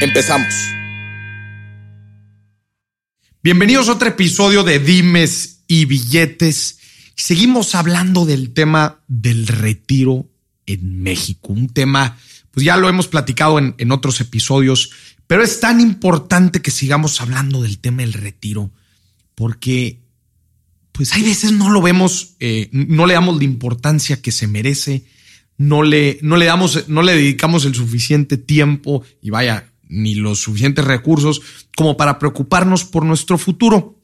Empezamos. Bienvenidos a otro episodio de Dimes y Billetes. Seguimos hablando del tema del retiro en México. Un tema, pues ya lo hemos platicado en otros episodios, pero es tan importante que sigamos hablando del tema del retiro porque, pues hay veces no lo vemos, no le damos la importancia que se merece, no le dedicamos el suficiente tiempo y vaya, ni los suficientes recursos como para preocuparnos por nuestro futuro.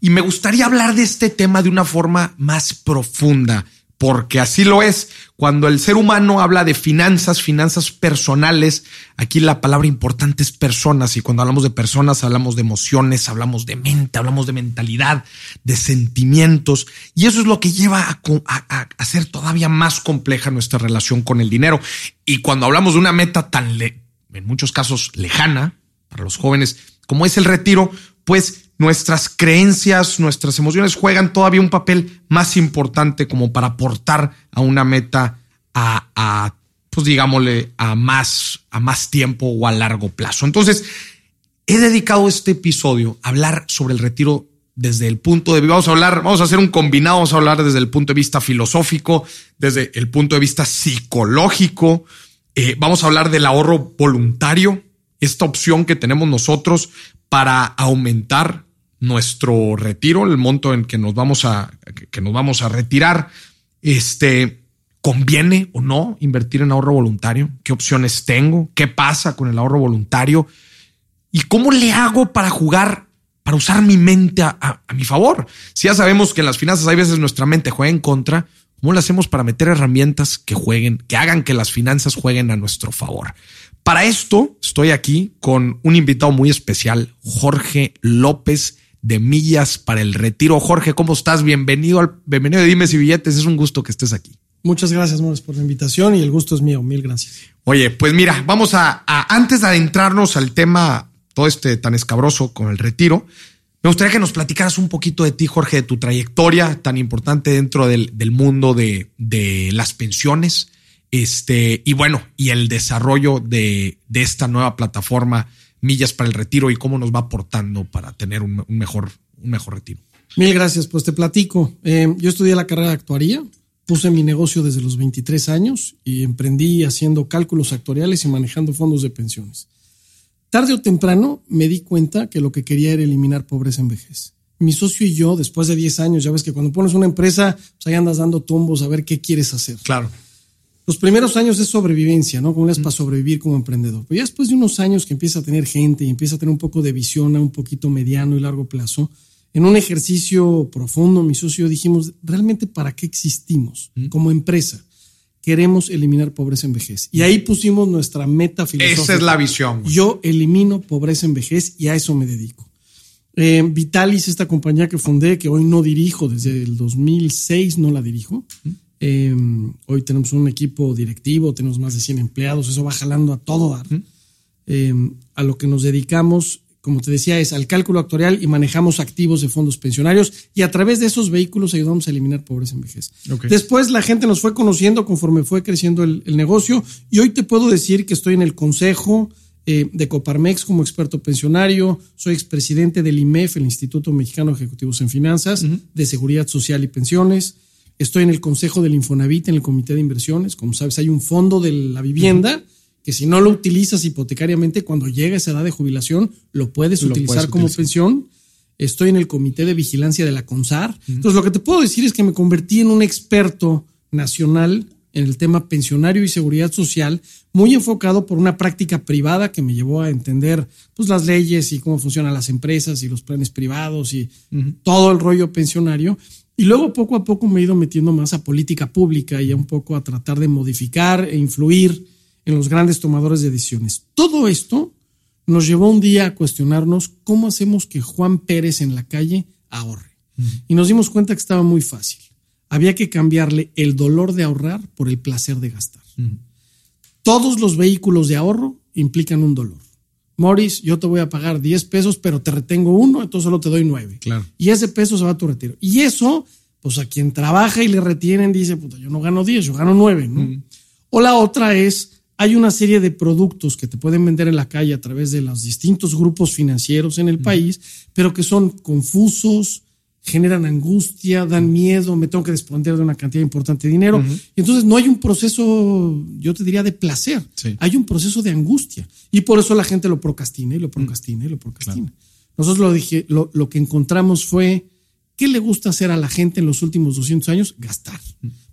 Y me gustaría hablar de este tema de una forma más profunda, porque así lo es. Cuando el ser humano habla de finanzas personales, aquí la palabra importante es personas. Y cuando hablamos de personas, hablamos de emociones, hablamos de mente, hablamos de mentalidad, de sentimientos. Y eso es lo que lleva a hacer todavía más compleja nuestra relación con el dinero. Y cuando hablamos de una meta tan en muchos casos lejana para los jóvenes, como es el retiro, pues nuestras creencias, nuestras emociones juegan todavía un papel más importante como para aportar a una meta a más tiempo o a largo plazo. Entonces, he dedicado este episodio a hablar sobre el retiro desde el punto de vista, vamos a hablar desde el punto de vista filosófico, desde el punto de vista psicológico. Vamos a hablar del ahorro voluntario, esta opción que tenemos nosotros para aumentar nuestro retiro, el monto en que nos vamos a retirar. ¿Conviene o no invertir en ahorro voluntario? ¿Qué opciones tengo? ¿Qué pasa con el ahorro voluntario? ¿Y cómo le hago para usar mi mente a mi favor? Si ya sabemos que en las finanzas hay veces nuestra mente juega en contra, ¿cómo lo hacemos para meter herramientas que hagan que las finanzas jueguen a nuestro favor? Para esto estoy aquí con un invitado muy especial, Jorge López de Millas para el Retiro. Jorge, ¿cómo estás? Bienvenido a Dimes y Billetes. Es un gusto que estés aquí. Muchas gracias, Maurice, por la invitación y el gusto es mío. Mil gracias. Oye, pues mira, vamos antes de adentrarnos al tema todo este tan escabroso con el retiro, me gustaría que nos platicaras un poquito de ti, Jorge, de tu trayectoria tan importante dentro del mundo de las pensiones. Y el desarrollo de esta nueva plataforma Millas para el Retiro y cómo nos va aportando para tener un mejor retiro. Mil gracias. Pues te platico. Yo estudié la carrera de actuaría, puse mi negocio desde los 23 años y emprendí haciendo cálculos actuariales y manejando fondos de pensiones. Tarde o temprano me di cuenta que lo que quería era eliminar pobreza en vejez. Mi socio y yo, después de 10 años, ya ves que cuando pones una empresa, pues ahí andas dando tumbos a ver qué quieres hacer. Claro. Los primeros años es sobrevivencia, ¿no? Como les para sobrevivir como emprendedor. Pero ya después de unos años que empieza a tener gente y empieza a tener un poco de visión a un poquito mediano y largo plazo, en un ejercicio profundo, mi socio y yo dijimos, ¿realmente para qué existimos como empresa? Queremos eliminar pobreza en vejez. Y ahí pusimos nuestra meta filosófica. Esa es la visión. Yo elimino pobreza en vejez y a eso me dedico. Vitalis, esta compañía que fundé, que hoy no dirijo, desde el 2006 no la dirijo. Hoy tenemos un equipo directivo, tenemos más de 100 empleados, eso va jalando a todo dar. A lo que nos dedicamos, como te decía, es al cálculo actuarial y manejamos activos de fondos pensionarios y a través de esos vehículos ayudamos a eliminar pobreza en vejez. Okay. Después la gente nos fue conociendo conforme fue creciendo el negocio y hoy te puedo decir que estoy en el consejo de Coparmex como experto pensionario, soy expresidente del IMEF, el Instituto Mexicano de Ejecutivos en Finanzas, de Seguridad Social y Pensiones. Estoy en el consejo del Infonavit, en el comité de inversiones. Como sabes, hay un fondo de la vivienda que si no lo utilizas hipotecariamente, cuando llega esa edad de jubilación, lo puedes utilizar como pensión. Estoy en el comité de vigilancia de la CONSAR. Entonces, lo que te puedo decir es que me convertí en un experto nacional en el tema pensionario y seguridad social, muy enfocado por una práctica privada que me llevó a entender pues, las leyes y cómo funcionan las empresas y los planes privados y todo el rollo pensionario. Y luego poco a poco me he ido metiendo más a política pública y un poco a tratar de modificar e influir en los grandes tomadores de decisiones. Todo esto nos llevó un día a cuestionarnos cómo hacemos que Juan Pérez en la calle ahorre. Y nos dimos cuenta que estaba muy fácil. Había que cambiarle el dolor de ahorrar por el placer de gastar. Todos los vehículos de ahorro implican un dolor. Maurice, yo te voy a pagar 10 pesos, pero te retengo uno, entonces solo te doy 9. Claro. Y ese peso se va a tu retiro. Y eso, pues a quien trabaja y le retienen, dice, puta, yo no gano 10, yo gano 9, ¿no? O la otra es, hay una serie de productos que te pueden vender en la calle a través de los distintos grupos financieros en el país, pero que son confusos, generan angustia, dan miedo, me tengo que desprender de una cantidad importante de dinero. Y entonces no hay un proceso, yo te diría, de placer. Sí. Hay un proceso de angustia. Y por eso la gente lo procrastina y lo procrastina y lo procrastina. Claro. Nosotros lo que encontramos fue, ¿qué le gusta hacer a la gente en los últimos 200 años? Gastar.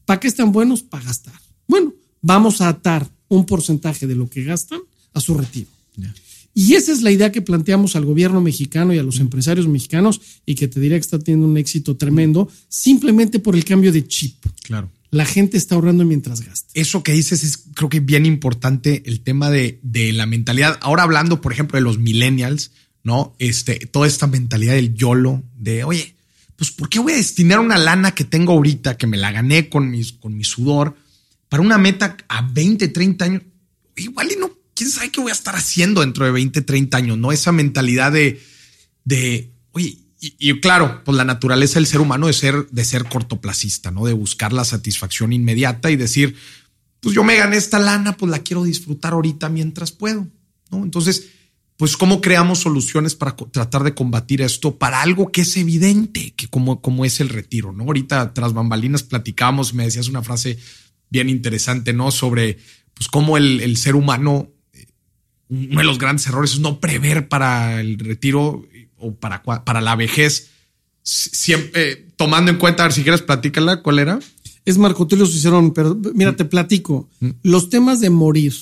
¿Para qué están buenos? Para gastar. Bueno, vamos a atar un porcentaje de lo que gastan a su retiro. Yeah. Y esa es la idea que planteamos al gobierno mexicano y a los empresarios mexicanos, y que te diría que está teniendo un éxito tremendo simplemente por el cambio de chip. Claro. La gente está ahorrando mientras gasta. Eso que dices es, creo que bien importante, el tema de la mentalidad. Ahora hablando, por ejemplo, de los millennials, ¿no? Toda esta mentalidad del YOLO, de oye, pues ¿por qué voy a destinar una lana que tengo ahorita, que me la gané con mi sudor, para una meta a 20, 30 años? Igual y no, quién sabe qué voy a estar haciendo dentro de 20, 30 años, ¿no? Esa mentalidad de oye, y claro, pues la naturaleza del ser humano de ser cortoplacista, ¿no? De buscar la satisfacción inmediata y decir, pues yo me gané esta lana, pues la quiero disfrutar ahorita mientras puedo, ¿no? Entonces, pues cómo creamos soluciones para tratar de combatir esto para algo que es evidente, que como es el retiro, ¿no? Ahorita tras bambalinas platicábamos, me decías una frase bien interesante, ¿no? Sobre pues cómo el ser humano, uno de los grandes errores es no prever para el retiro o para la vejez, siempre tomando en cuenta, a ver si quieres platícala, ¿cuál era? Es Marco Tulio Cicerón, pero mira, te platico. Los temas de morir,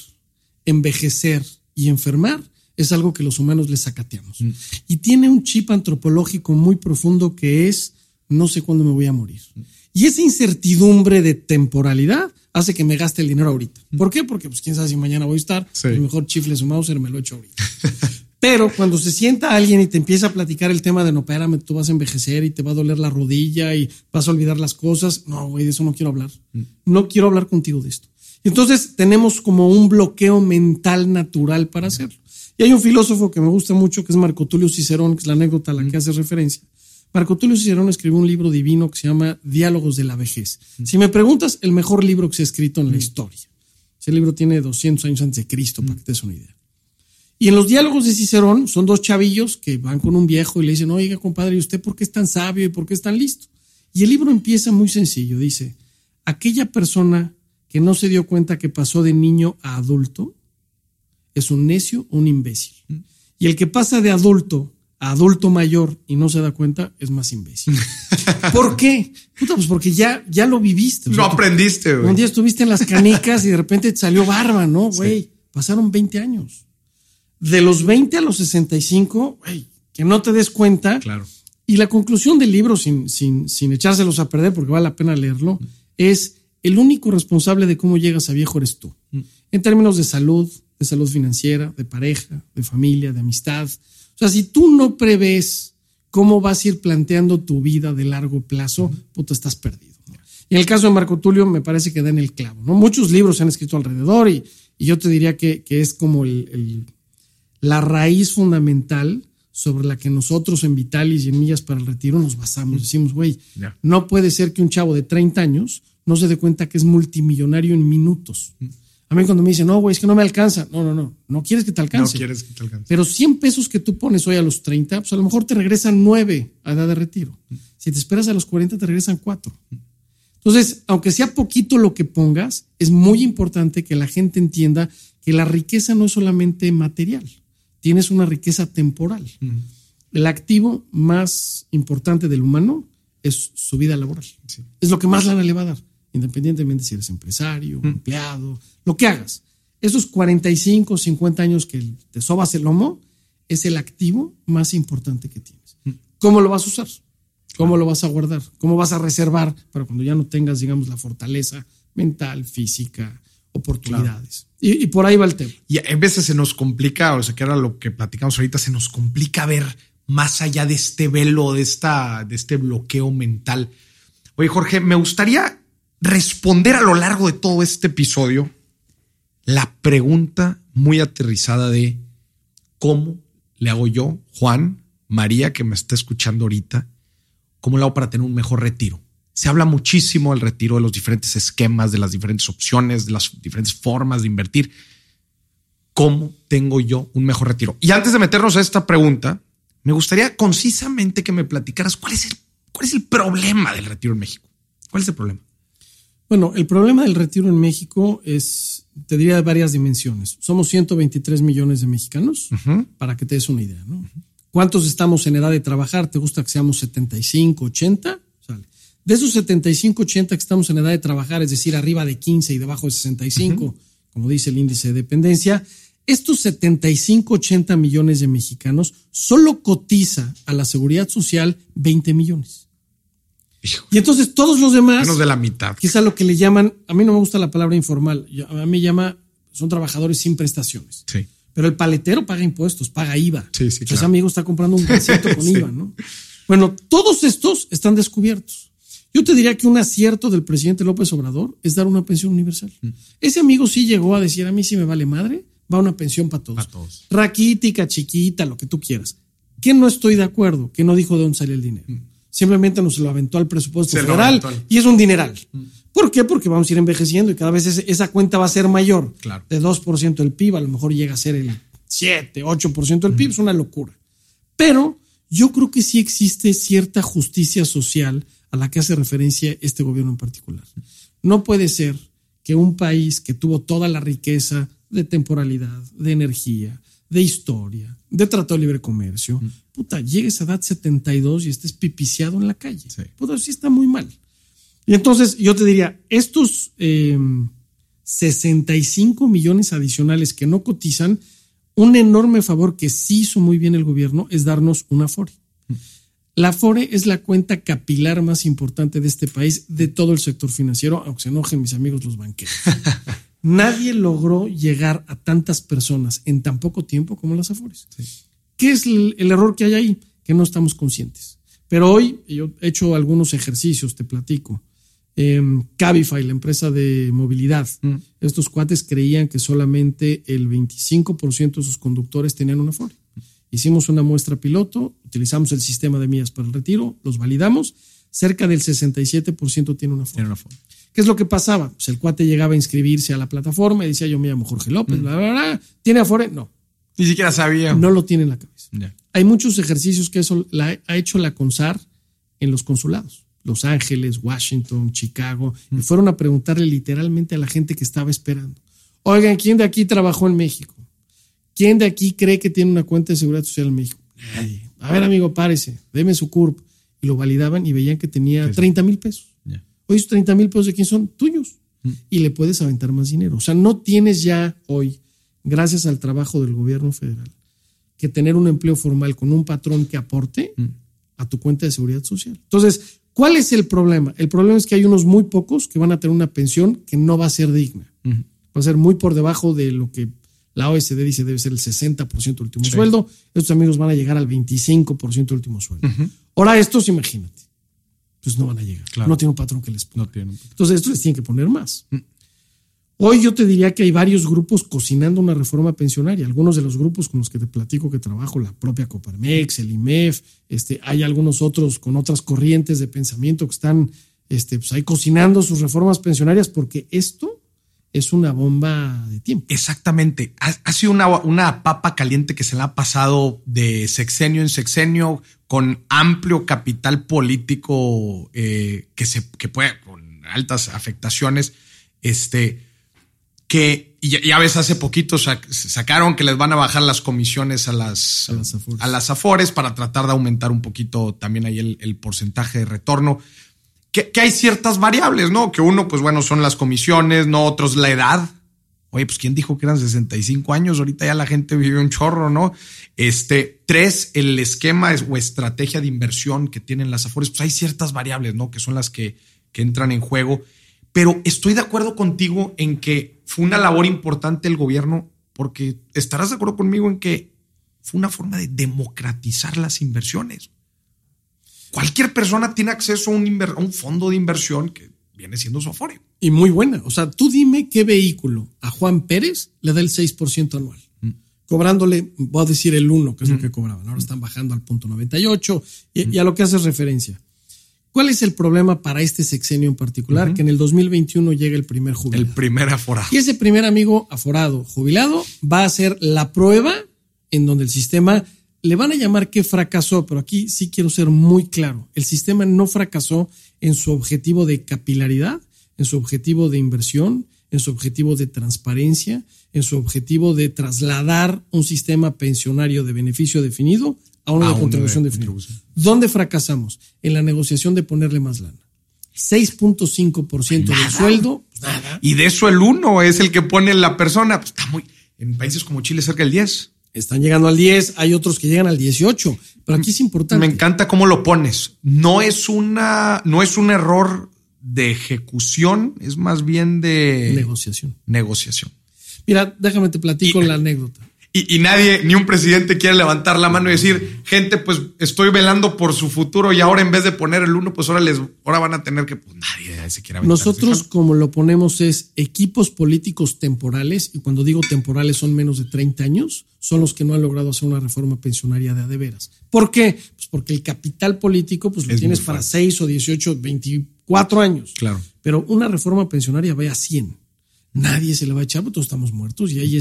envejecer y enfermar es algo que los humanos les sacateamos. Y tiene un chip antropológico muy profundo que es, no sé cuándo me voy a morir. Y esa incertidumbre de temporalidad hace que me gaste el dinero ahorita. ¿Por qué? Porque pues quién sabe si mañana voy a estar. Sí. Pues mejor chifle su Mauser, me lo echo ahorita. Pero cuando se sienta alguien y te empieza a platicar el tema de no, espérame, tú vas a envejecer y te va a doler la rodilla y vas a olvidar las cosas. No, güey, de eso no quiero hablar. No quiero hablar contigo de esto. Entonces tenemos como un bloqueo mental natural para hacerlo. Y hay un filósofo que me gusta mucho que es Marco Tulio Cicerón, que es la anécdota a la que hace referencia. Marco Tulio Cicerón escribió un libro divino que se llama Diálogos de la Vejez. Si me preguntas, el mejor libro que se ha escrito en la historia. Ese libro tiene 200 años antes de Cristo, para que te des una idea. Y en los diálogos de Cicerón son dos chavillos que van con un viejo y le dicen, oiga, compadre, ¿y usted por qué es tan sabio y por qué es tan listo? Y el libro empieza muy sencillo. Dice, aquella persona que no se dio cuenta que pasó de niño a adulto es un necio o un imbécil. Y el que pasa de adulto a adulto mayor y no se da cuenta es más imbécil. ¿Por qué? Puta, pues porque ya lo viviste. Lo aprendiste, güey. Un día estuviste en las canicas y de repente te salió barba, ¿no, güey? Sí. Pasaron 20 años. De los 20 a los 65, güey, que no te des cuenta. Claro. Y la conclusión del libro, sin echárselos a perder porque vale la pena leerlo, es el único responsable de cómo llegas a viejo eres tú. En términos de salud financiera, de pareja, de familia, de amistad. O sea, si tú no prevés cómo vas a ir planteando tu vida de largo plazo, puta, estás perdido, ¿no? Y en el caso de Marco Tulio me parece que da en el clavo, ¿no? Muchos libros se han escrito alrededor y yo te diría que es como la raíz fundamental sobre la que nosotros en Vitalis y en Millas para el Retiro nos basamos. Decimos, güey, no puede ser que un chavo de 30 años no se dé cuenta que es multimillonario en minutos. A mí cuando me dicen, no, güey, es que no me alcanza. No quieres que te alcance. No quieres que te alcance. Pero 100 pesos que tú pones hoy a los 30, pues a lo mejor te regresan 9 a edad de retiro. Si te esperas a los 40, te regresan 4. Entonces, aunque sea poquito lo que pongas, es muy importante que la gente entienda que la riqueza no es solamente material. Tienes una riqueza temporal. El activo más importante del humano es su vida laboral. Sí. Es lo que más lana le va a dar. Independientemente si eres empresario, empleado, lo que hagas. Esos 45, 50 años que te sobas el lomo es el activo más importante que tienes. ¿Cómo lo vas a usar? ¿Cómo lo vas a guardar? ¿Cómo vas a reservar para cuando ya no tengas, digamos, la fortaleza mental, física oportunidades. Claro. Y por ahí va el tema. Y a veces se nos complica, o sea, que era lo que platicamos ahorita, se nos complica ver más allá de este velo, de este bloqueo mental. Oye, Jorge, me gustaría responder a lo largo de todo este episodio la pregunta muy aterrizada de cómo le hago yo, Juan, María, que me está escuchando ahorita, cómo le hago para tener un mejor retiro. Se habla muchísimo del retiro, de los diferentes esquemas, de las diferentes opciones, de las diferentes formas de invertir. ¿Cómo tengo yo un mejor retiro? Y antes de meternos a esta pregunta, me gustaría concisamente que me platicaras cuál es el problema del retiro en México. ¿Cuál es el problema? Bueno, el problema del retiro en México es, te diría, de varias dimensiones. Somos 123 millones de mexicanos, para que te des una idea, ¿no? ¿Cuántos estamos en edad de trabajar? ¿Te gusta que seamos 75, 80? Sale. De esos 75, 80 que estamos en edad de trabajar, es decir, arriba de 15 y debajo de 65, como dice el índice de dependencia, estos 75, 80 millones de mexicanos solo cotiza a la Seguridad Social 20 millones. Hijo. Y entonces todos los demás, menos de la mitad, quizá lo que le llaman, a mí no me gusta la palabra informal, a mí son trabajadores sin prestaciones. Sí. Pero el paletero paga impuestos, paga IVA. Sí, sí, claro. Ese amigo está comprando un pancito con IVA, ¿no? Bueno, todos estos están descubiertos. Yo te diría que un acierto del presidente López Obrador es dar una pensión universal. Ese amigo sí llegó a decir, a mí sí me vale madre, va una pensión para todos. Raquítica, chiquita, lo que tú quieras. Que no estoy de acuerdo, que no dijo de dónde salió el dinero. Simplemente nos lo aventó al presupuesto federal y es un dineral. ¿Por qué? Porque vamos a ir envejeciendo y cada vez esa cuenta va a ser mayor. Claro. De 2% del PIB, a lo mejor llega a ser el 7, 8% del PIB. Es una locura. Pero yo creo que sí existe cierta justicia social a la que hace referencia este gobierno en particular. No puede ser que un país que tuvo toda la riqueza de temporalidad, de energía, de historia, de Tratado de Libre Comercio, llegues a edad 72 y estés pipiciado en la calle. Sí. Puta, sí está muy mal. Y entonces yo te diría, estos 65 millones adicionales que no cotizan, un enorme favor que sí hizo muy bien el gobierno es darnos una Afore. La Afore es la cuenta capilar más importante de este país, de todo el sector financiero, aunque se enojen mis amigos los banqueros. Nadie logró llegar a tantas personas en tan poco tiempo como las Afores. Sí. ¿Qué es el error que hay ahí? Que no estamos conscientes. Pero hoy yo he hecho algunos ejercicios, te platico. Cabify, la empresa de movilidad, estos cuates creían que solamente el 25% de sus conductores tenían una Afore. Hicimos una muestra piloto, utilizamos el sistema de millas para el retiro, los validamos. Cerca del 67% tiene una Afore. ¿Qué es lo que pasaba? Pues el cuate llegaba a inscribirse a la plataforma y decía, yo me llamo Jorge López, bla, bla, bla. ¿Tiene Afore? No. Ni siquiera sabía. No lo tiene en la cabeza. Yeah. Hay muchos ejercicios que eso ha hecho la CONSAR en los consulados. Los Ángeles, Washington, Chicago. Y fueron a preguntarle literalmente a la gente que estaba esperando. Oigan, ¿quién de aquí trabajó en México? ¿Quién de aquí cree que tiene una cuenta de Seguridad Social en México? Nadie. A ver, amigo, párese, deme su CURP. Y lo validaban y veían que tenía 30 mil pesos. Yeah. Hoy esos 30 mil pesos de quién son tuyos. Y le puedes aventar más dinero. O sea, no tienes ya hoy, gracias al trabajo del gobierno federal, que tener un empleo formal con un patrón que aporte a tu cuenta de Seguridad Social. Entonces, ¿cuál es el problema? El problema es que hay unos muy pocos que van a tener una pensión que no va a ser digna. Va a ser muy por debajo de lo que la OECD dice debe ser el 60% del último sueldo. Estos amigos van a llegar al 25% del último sueldo. Ahora estos, imagínate, pues no van a llegar. Claro. No tienen un patrón que les ponga. Entonces estos les tienen que poner más. Hoy yo te diría que hay varios grupos cocinando una reforma pensionaria. Algunos de los grupos con los que te platico que trabajo, la propia Coparmex, el IMEF, hay algunos otros con otras corrientes de pensamiento que están pues ahí cocinando sus reformas pensionarias porque esto es una bomba de tiempo. Exactamente. Ha sido una papa caliente que se la ha pasado de sexenio en sexenio con amplio capital político que puede, con altas afectaciones. Y ya ves, hace poquito sacaron que les van a bajar las comisiones a las Afores para tratar de aumentar un poquito también ahí el porcentaje de retorno. Que hay ciertas variables, ¿no? Que uno, pues bueno, son las comisiones, no otros la edad. Oye, pues ¿quién dijo que eran 65 años? Ahorita ya la gente vive un chorro, ¿no? 3, el esquema o estrategia de inversión que tienen las Afores, pues hay ciertas variables, ¿no? Que son las que entran en juego. Pero estoy de acuerdo contigo en que fue una labor importante el gobierno, porque estarás de acuerdo conmigo en que fue una forma de democratizar las inversiones. Cualquier persona tiene acceso a un fondo de inversión que viene siendo SOFORE. Y muy buena. O sea, tú dime qué vehículo a Juan Pérez le da el 6% anual. Cobrándole, voy a decir el 1, que es lo que cobraban. Ahora están bajando al 0.98 y a lo que haces referencia. ¿Cuál es el problema para este sexenio en particular? Que en el 2021 llega el primer jubilado. El primer aforado. Y ese primer amigo aforado, jubilado, va a ser la prueba en donde el sistema, le van a llamar que fracasó, pero aquí sí quiero ser muy claro. El sistema no fracasó en su objetivo de capilaridad, en su objetivo de inversión, en su objetivo de transparencia, en su objetivo de trasladar un sistema pensionario de beneficio definido a una contribución definida. ¿Dónde fracasamos? En la negociación de ponerle más lana. 6.5% de sueldo. Nada. Y de eso el 1 es el que pone la persona. Pues está muy, en países como Chile cerca del 10. Están llegando al 10, hay otros que llegan al 18, pero aquí es importante. Me encanta cómo lo pones. No es un error de ejecución, es más bien de negociación. Mira, déjame te platico la anécdota. Y nadie, ni un presidente quiere levantar la mano y decir, gente, pues estoy velando por su futuro y ahora en vez de poner el 1, pues ahora van a tener que, pues nadie se quiere aventar. Nosotros como lo ponemos es equipos políticos temporales, y cuando digo temporales son menos de 30 años, son los que no han logrado hacer una reforma pensionaria de a de veras. ¿Por qué? Pues porque el capital político pues lo tienes para 6 o 18, 24 años. Claro. Pero una reforma pensionaria va a 100. Nadie se la va a echar, porque todos estamos muertos y hay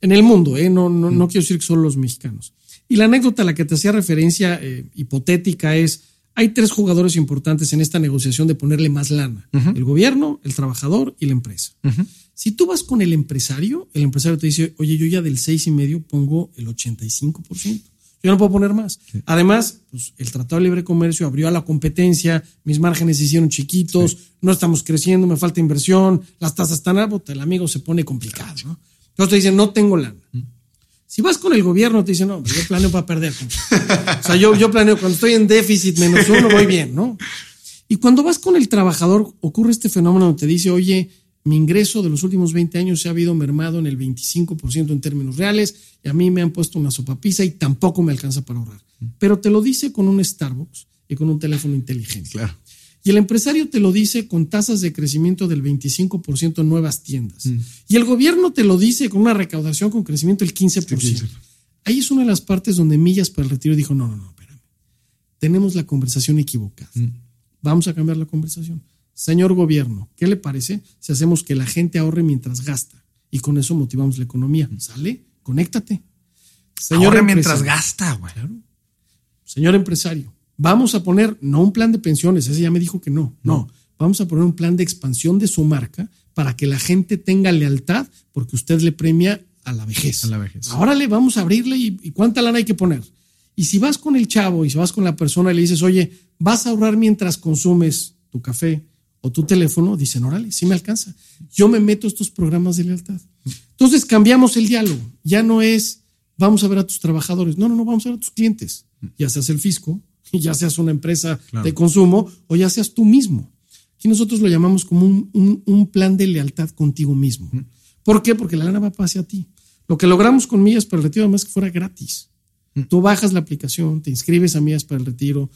en el mundo, no quiero decir que solo los mexicanos. Y la anécdota a la que te hacía referencia hipotética es, hay 3 jugadores importantes en esta negociación de ponerle más lana. El gobierno, el trabajador y la empresa. Si tú vas con el empresario te dice, oye, yo ya del 6.5 pongo el 85%. Yo no puedo poner más. Sí. Además, pues, el Tratado de Libre Comercio abrió a la competencia, mis márgenes se hicieron chiquitos, no estamos creciendo, me falta inversión, las tasas están altas, el amigo se pone complicado, ¿no? Entonces te dicen, no tengo lana. Si vas con el gobierno, te dicen, no, yo planeo para perder. O sea, yo planeo, cuando estoy en déficit -1, voy bien, ¿no? Y cuando vas con el trabajador, ocurre este fenómeno donde te dice, oye, mi ingreso de los últimos 20 años se ha habido mermado en el 25% en términos reales y a mí me han puesto una sopapisa y tampoco me alcanza para ahorrar. Pero te lo dice con un Starbucks y con un teléfono inteligente. Claro. Y el empresario te lo dice con tasas de crecimiento del 25% en nuevas tiendas. Y el gobierno te lo dice con una recaudación con crecimiento del 15%. Ahí es una de las partes donde Millas para el Retiro dijo, no, espérame. Tenemos la conversación equivocada. Vamos a cambiar la conversación. Señor gobierno, ¿qué le parece si hacemos que la gente ahorre mientras gasta? Y con eso motivamos la economía. ¿Sale? Conéctate. Ahorre mientras gasta, güey. Claro. Señor empresario. Vamos a poner, no un plan de pensiones, ese ya me dijo que no. Vamos a poner un plan de expansión de su marca para que la gente tenga lealtad porque usted le premia a la vejez. Ahora le vamos a abrirle y cuánta lana hay que poner. Y si vas con el chavo y si vas con la persona y le dices, oye, vas a ahorrar mientras consumes tu café o tu teléfono, dicen, órale, sí me alcanza. Yo me meto a estos programas de lealtad. Entonces cambiamos el diálogo. Ya no es, vamos a ver a tus trabajadores. No, vamos a ver a tus clientes. Ya se hace el fisco. Ya seas una empresa de consumo o ya seas tú mismo. Aquí nosotros lo llamamos como un plan de lealtad contigo mismo. ¿Por qué? Porque la lana va hacia ti. Lo que logramos con Millas para el Retiro, además, que fuera gratis. Tú bajas la aplicación, te inscribes a Millas para el Retiro,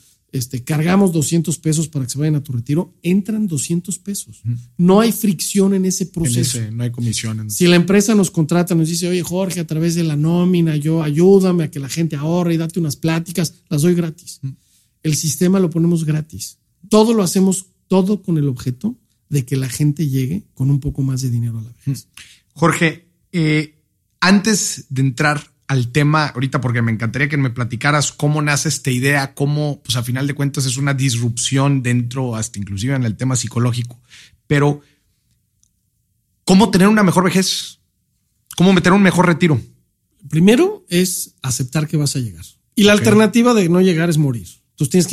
cargamos $200 para que se vayan a tu retiro, entran $200. No hay fricción en ese proceso. No hay comisión. Si la empresa nos contrata, nos dice, oye, Jorge, a través de la nómina, yo ayúdame a que la gente ahorre y date unas pláticas, las doy gratis. El sistema lo ponemos gratis. Todo lo hacemos, todo con el objeto de que la gente llegue con un poco más de dinero a la vez. Jorge, antes de entrar al tema ahorita, porque me encantaría que me platicaras cómo nace esta idea, cómo, pues a final de cuentas es una disrupción dentro, hasta inclusive en el tema psicológico, pero ¿cómo tener una mejor vejez? ¿Cómo meter un mejor retiro? Primero es aceptar que vas a llegar. Y la alternativa de no llegar es morir. Entonces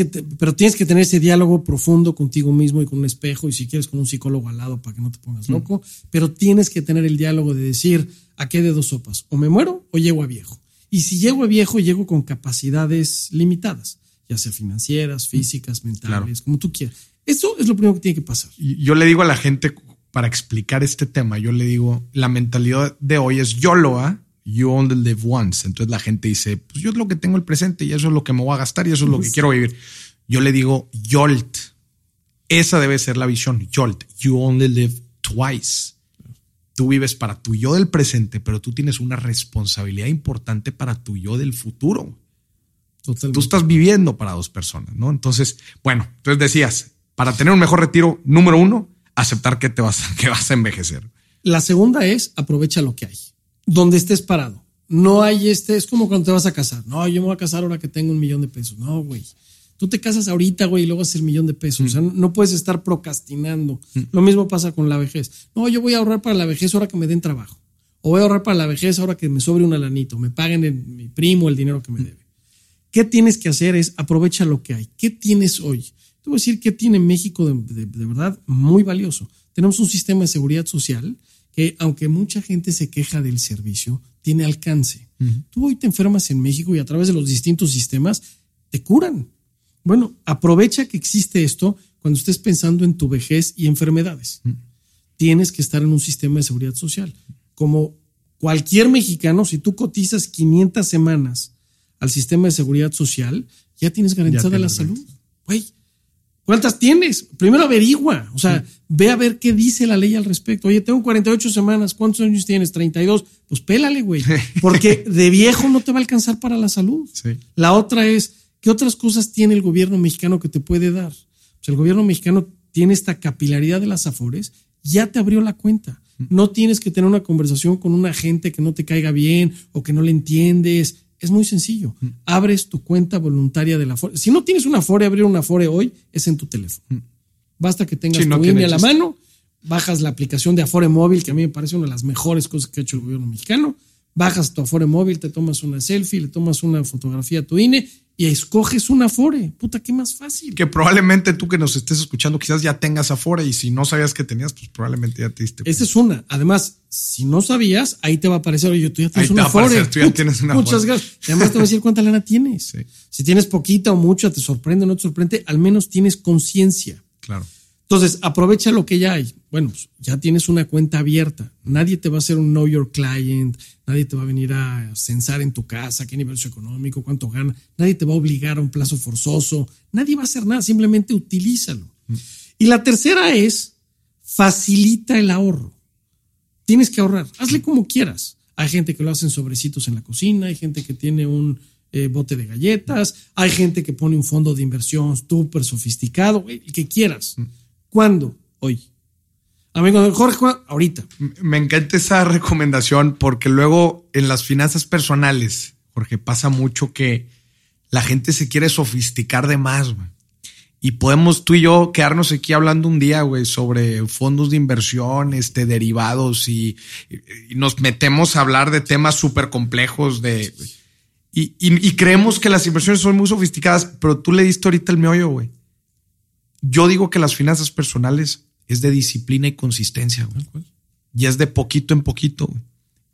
tienes que tener ese diálogo profundo contigo mismo y con un espejo y si quieres con un psicólogo al lado para que no te pongas loco, pero tienes que tener el diálogo de decir, ¿a qué de dos sopas? O me muero o llego a viejo. Y si llego a viejo, llego con capacidades limitadas, ya sea financieras, físicas, mentales, como tú quieras. Eso es lo primero que tiene que pasar. Yo le digo a la gente, para explicar este tema, yo le digo, la mentalidad de hoy es YOLO, you only live once. Entonces la gente dice, pues yo es lo que tengo el presente y eso es lo que me voy a gastar y eso es lo que quiero vivir. Yo le digo YOLT. Esa debe ser la visión, YOLT. You only live twice. Tú vives para tu yo del presente, pero tú tienes una responsabilidad importante para tu yo del futuro. Totalmente. Tú estás viviendo para dos personas, ¿no? Entonces, bueno, entonces decías, para tener un mejor retiro, número uno, aceptar que vas a envejecer. La segunda es aprovecha lo que hay, donde estés parado. No hay es como cuando te vas a casar. No, yo me voy a casar ahora que tengo $1,000,000. No, güey. Tú te casas ahorita, güey, y luego haces $1,000,000. O sea, no puedes estar procrastinando. Lo mismo pasa con la vejez. No, yo voy a ahorrar para la vejez ahora que me den trabajo. O voy a ahorrar para la vejez ahora que me sobre una lanita. O me paguen mi primo el dinero que me debe. ¿Qué tienes que hacer? Es aprovecha lo que hay. ¿Qué tienes hoy? Te voy a decir que tiene México de verdad muy valioso. Tenemos un sistema de seguridad social que, aunque mucha gente se queja del servicio, tiene alcance. Tú hoy te enfermas en México y a través de los distintos sistemas te curan. Bueno, aprovecha que existe esto cuando estés pensando en tu vejez y enfermedades. Tienes que estar en un sistema de seguridad social. Como cualquier mexicano, si tú cotizas 500 semanas al sistema de seguridad social, ya tienes garantizada la salud. Güey, ¿cuántas tienes? Primero averigua. O sea, ve a ver qué dice la ley al respecto. Oye, tengo 48 semanas. ¿Cuántos años tienes? 32. Pues pélale, güey. Porque de viejo no te va a alcanzar para la salud. Sí. La otra es, ¿qué otras cosas tiene el gobierno mexicano que te puede dar? Pues el gobierno mexicano tiene esta capilaridad de las Afores. Ya te abrió la cuenta. No tienes que tener una conversación con una gente que no te caiga bien o que no le entiendes. Es muy sencillo. Abres tu cuenta voluntaria de la Afore. Si no tienes una Afore, abrir una Afore hoy es en tu teléfono. Basta que tengas tu INE a la mano, bajas la aplicación de Afore móvil, que a mí me parece una de las mejores cosas que ha hecho el gobierno mexicano. Bajas tu Afore móvil, te tomas una selfie, le tomas una fotografía a tu INE y escoges una Afore. Puta, qué más fácil. Que probablemente tú que nos estés escuchando quizás ya tengas Afore y si no sabías que tenías, pues probablemente ya te diste. Esa es una. Además, si no sabías, ahí te va a aparecer, oye, tú ya tienes una Afore. Tú ya tienes una Afore. Muchas gracias. Además te va a decir cuánta lana tienes. Sí. Si tienes poquita o mucha, te sorprende o no te sorprende, al menos tienes conciencia. Claro. Entonces, aprovecha lo que ya hay. Bueno, pues ya tienes una cuenta abierta. Nadie te va a hacer un know your client. Nadie te va a venir a censar en tu casa, qué nivel socioeconómico, cuánto gana. Nadie te va a obligar a un plazo forzoso. Nadie va a hacer nada. Simplemente utilízalo. Y la tercera es facilita el ahorro. Tienes que ahorrar. Hazle como quieras. Hay gente que lo hace en sobrecitos en la cocina. Hay gente que tiene un bote de galletas. Hay gente que pone un fondo de inversión súper sofisticado. El que quieras. ¿Cuándo? Hoy. Amigo Jorge, ahorita. Me encanta esa recomendación porque luego en las finanzas personales, Jorge, pasa mucho que la gente se quiere sofisticar de más, güey. Y podemos tú y yo quedarnos aquí hablando un día, güey, sobre fondos de inversión, derivados y nos metemos a hablar de temas súper complejos de... Y creemos que las inversiones son muy sofisticadas, pero tú le diste ahorita el meollo, güey. Yo digo que las finanzas personales es de disciplina y consistencia, güey. Y es de poquito en poquito, güey.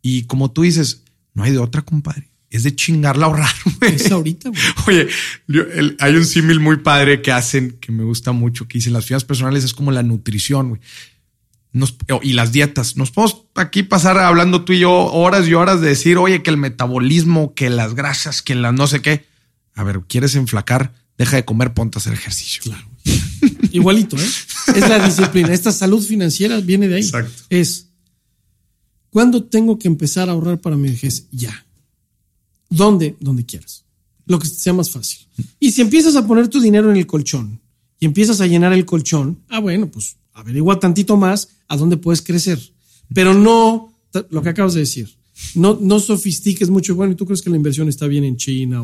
Y como tú dices, no hay de otra, compadre. Es de chingarla ahorrar, güey. Es ahorita, güey. Oye, hay un símil muy padre que hacen, que me gusta mucho, que dicen las finanzas personales es como la nutrición, güey. Y las dietas. Nos podemos aquí pasar hablando tú y horas de decir, oye, que el metabolismo, que las grasas, que las no sé qué. A ver, ¿quieres enflacar? Deja de comer, ponte a hacer ejercicio. Claro. Igualito, ¿eh? Es la disciplina. Esta salud financiera viene de ahí. Exacto. Es, ¿cuándo tengo que empezar a ahorrar para mi vejez? Ya. ¿Dónde? Donde quieras. Lo que sea más fácil. Y si empiezas a poner tu dinero en el colchón y empiezas a llenar el colchón, bueno, pues averigua tantito más a dónde puedes crecer. Pero no, lo que acabas de decir, no sofistiques mucho. Bueno, ¿y tú crees que la inversión está bien en China?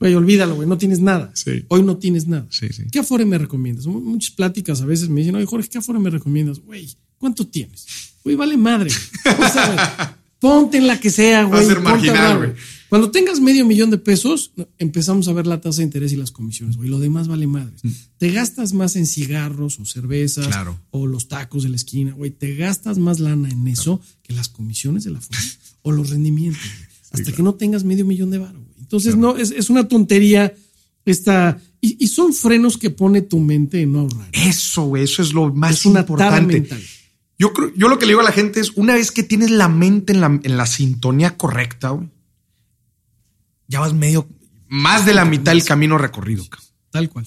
Güey, olvídalo, güey, no tienes nada. Sí. Hoy no tienes nada. Sí, sí. ¿Qué Afore me recomiendas? Muchas pláticas a veces me dicen, oye, Jorge, ¿qué Afore me recomiendas? Güey, ¿cuánto tienes? Güey, vale madre. O sea, güey, ponte en la que sea, güey. Va a ser marginal, güey. Cuando tengas $500,000, empezamos a ver la tasa de interés y las comisiones, güey. Lo demás vale madres. Te gastas más en cigarros o cervezas, claro, o los tacos de la esquina, güey. Te gastas más lana en eso, claro, que las comisiones de la Afore o los rendimientos, güey. Hasta que no tengas $500,000 de varo, güey. Entonces, claro, no, es una tontería esta Y son frenos que pone tu mente en no ahorrar. Eso es lo más importante. Yo lo que le digo a la gente es, una vez que tienes la mente en la sintonía correcta, ya vas más de la mitad del camino recorrido. Tal cual.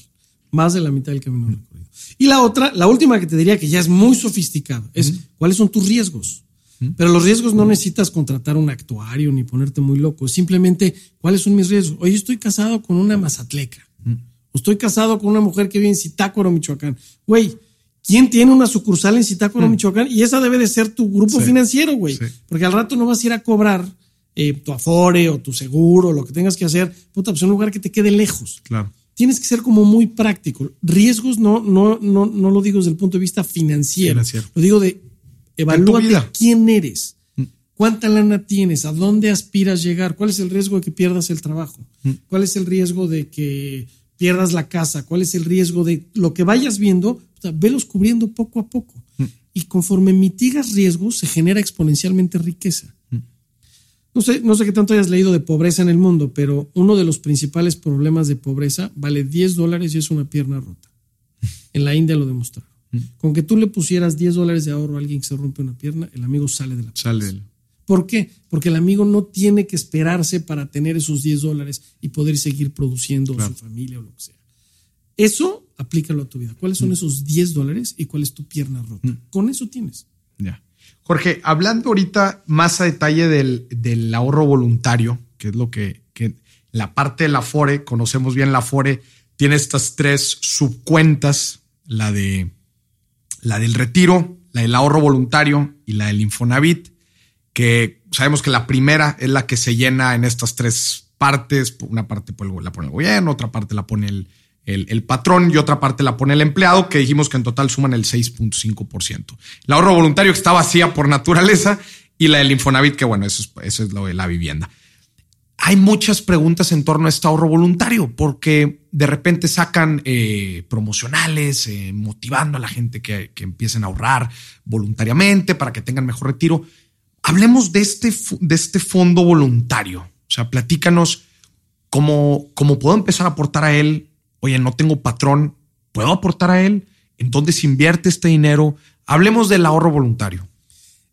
Más de la mitad del camino recorrido. Y la otra, la última que te diría que ya es muy sofisticada, es cuáles son tus riesgos. Pero los riesgos no necesitas contratar un actuario ni ponerte muy loco. Simplemente, ¿cuáles son mis riesgos? Oye, estoy casado con una mazatleca. O estoy casado con una mujer que vive en Zitácuaro, Michoacán. Güey, ¿quién tiene una sucursal en Zitácuaro, Michoacán? Y esa debe de ser tu grupo financiero, güey. Sí. Porque al rato no vas a ir a cobrar tu Afore o tu seguro, lo que tengas que hacer. Puta, pues un lugar que te quede lejos. Claro. Tienes que ser como muy práctico. Riesgos no lo digo desde el punto de vista financiero. Lo digo de... Evalúate quién eres, cuánta lana tienes, a dónde aspiras llegar, cuál es el riesgo de que pierdas el trabajo, cuál es el riesgo de que pierdas la casa, cuál es el riesgo de lo que vayas viendo, o sea, velos cubriendo poco a poco. Y conforme mitigas riesgos, se genera exponencialmente riqueza. No sé qué tanto hayas leído de pobreza en el mundo, pero uno de los principales problemas de pobreza vale $10 y es una pierna rota. En la India lo demostraron. Con que tú le pusieras $10 de ahorro a alguien que se rompe una pierna, el amigo sale de la pierna. ¿Por qué? Porque el amigo no tiene que esperarse para tener esos $10 y poder seguir produciendo a su familia o lo que sea. Eso, aplícalo a tu vida. ¿Cuáles son esos $10 y cuál es tu pierna rota? Con eso tienes. Ya. Jorge, hablando ahorita más a detalle del ahorro voluntario, que es lo que la parte de la Afore, conocemos bien la Afore, tiene estas tres subcuentas, la del retiro, la del ahorro voluntario y la del Infonavit, que sabemos que la primera es la que se llena en estas tres partes. Una parte la pone el gobierno, otra parte la pone el patrón y otra parte la pone el empleado, que dijimos que en total suman el 6.5%. El ahorro voluntario, que está vacía por naturaleza, y la del Infonavit, que bueno, eso es lo de la vivienda. Hay muchas preguntas en torno a este ahorro voluntario, porque de repente sacan promocionales motivando a la gente que empiecen a ahorrar voluntariamente para que tengan mejor retiro. Hablemos de este fondo voluntario. O sea, platícanos cómo puedo empezar a aportar a él. Oye, no tengo patrón, ¿puedo aportar a él? ¿En dónde se invierte este dinero? Hablemos del ahorro voluntario.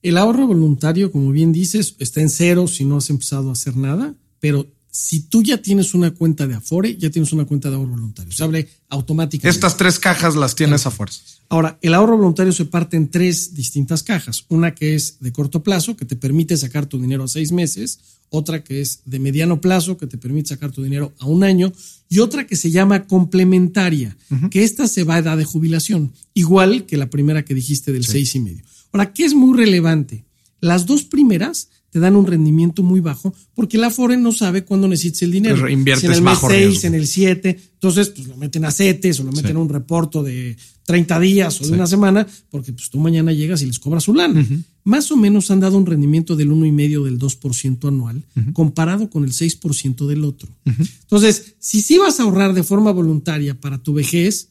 El ahorro voluntario, como bien dices, está en cero si no has empezado a hacer nada, pero si tú ya tienes una cuenta de Afore, ya tienes una cuenta de ahorro voluntario. Se habla automáticamente. Estas tres cajas las tienes a fuerza. Ahora, el ahorro voluntario se parte en tres distintas cajas. Una que es de corto plazo, que te permite sacar tu dinero a 6 meses. Otra que es de mediano plazo, que te permite sacar tu dinero a 1 año. Y otra que se llama complementaria, que esta se va a edad de jubilación. Igual que la primera que dijiste del 6,5. Ahora, ¿qué es muy relevante? Las dos primeras te dan un rendimiento muy bajo porque la Afore no sabe cuándo necesites el dinero. Pero inviertes si en el mes 6, riesgo. En el 7, entonces pues lo meten a CETES o lo meten a un reporto de 30 días o de una semana, porque pues tú mañana llegas y les cobras su lana. Más o menos han dado un rendimiento del 1,5 del 2% anual comparado con el 6% del otro. Entonces, si sí vas a ahorrar de forma voluntaria para tu vejez,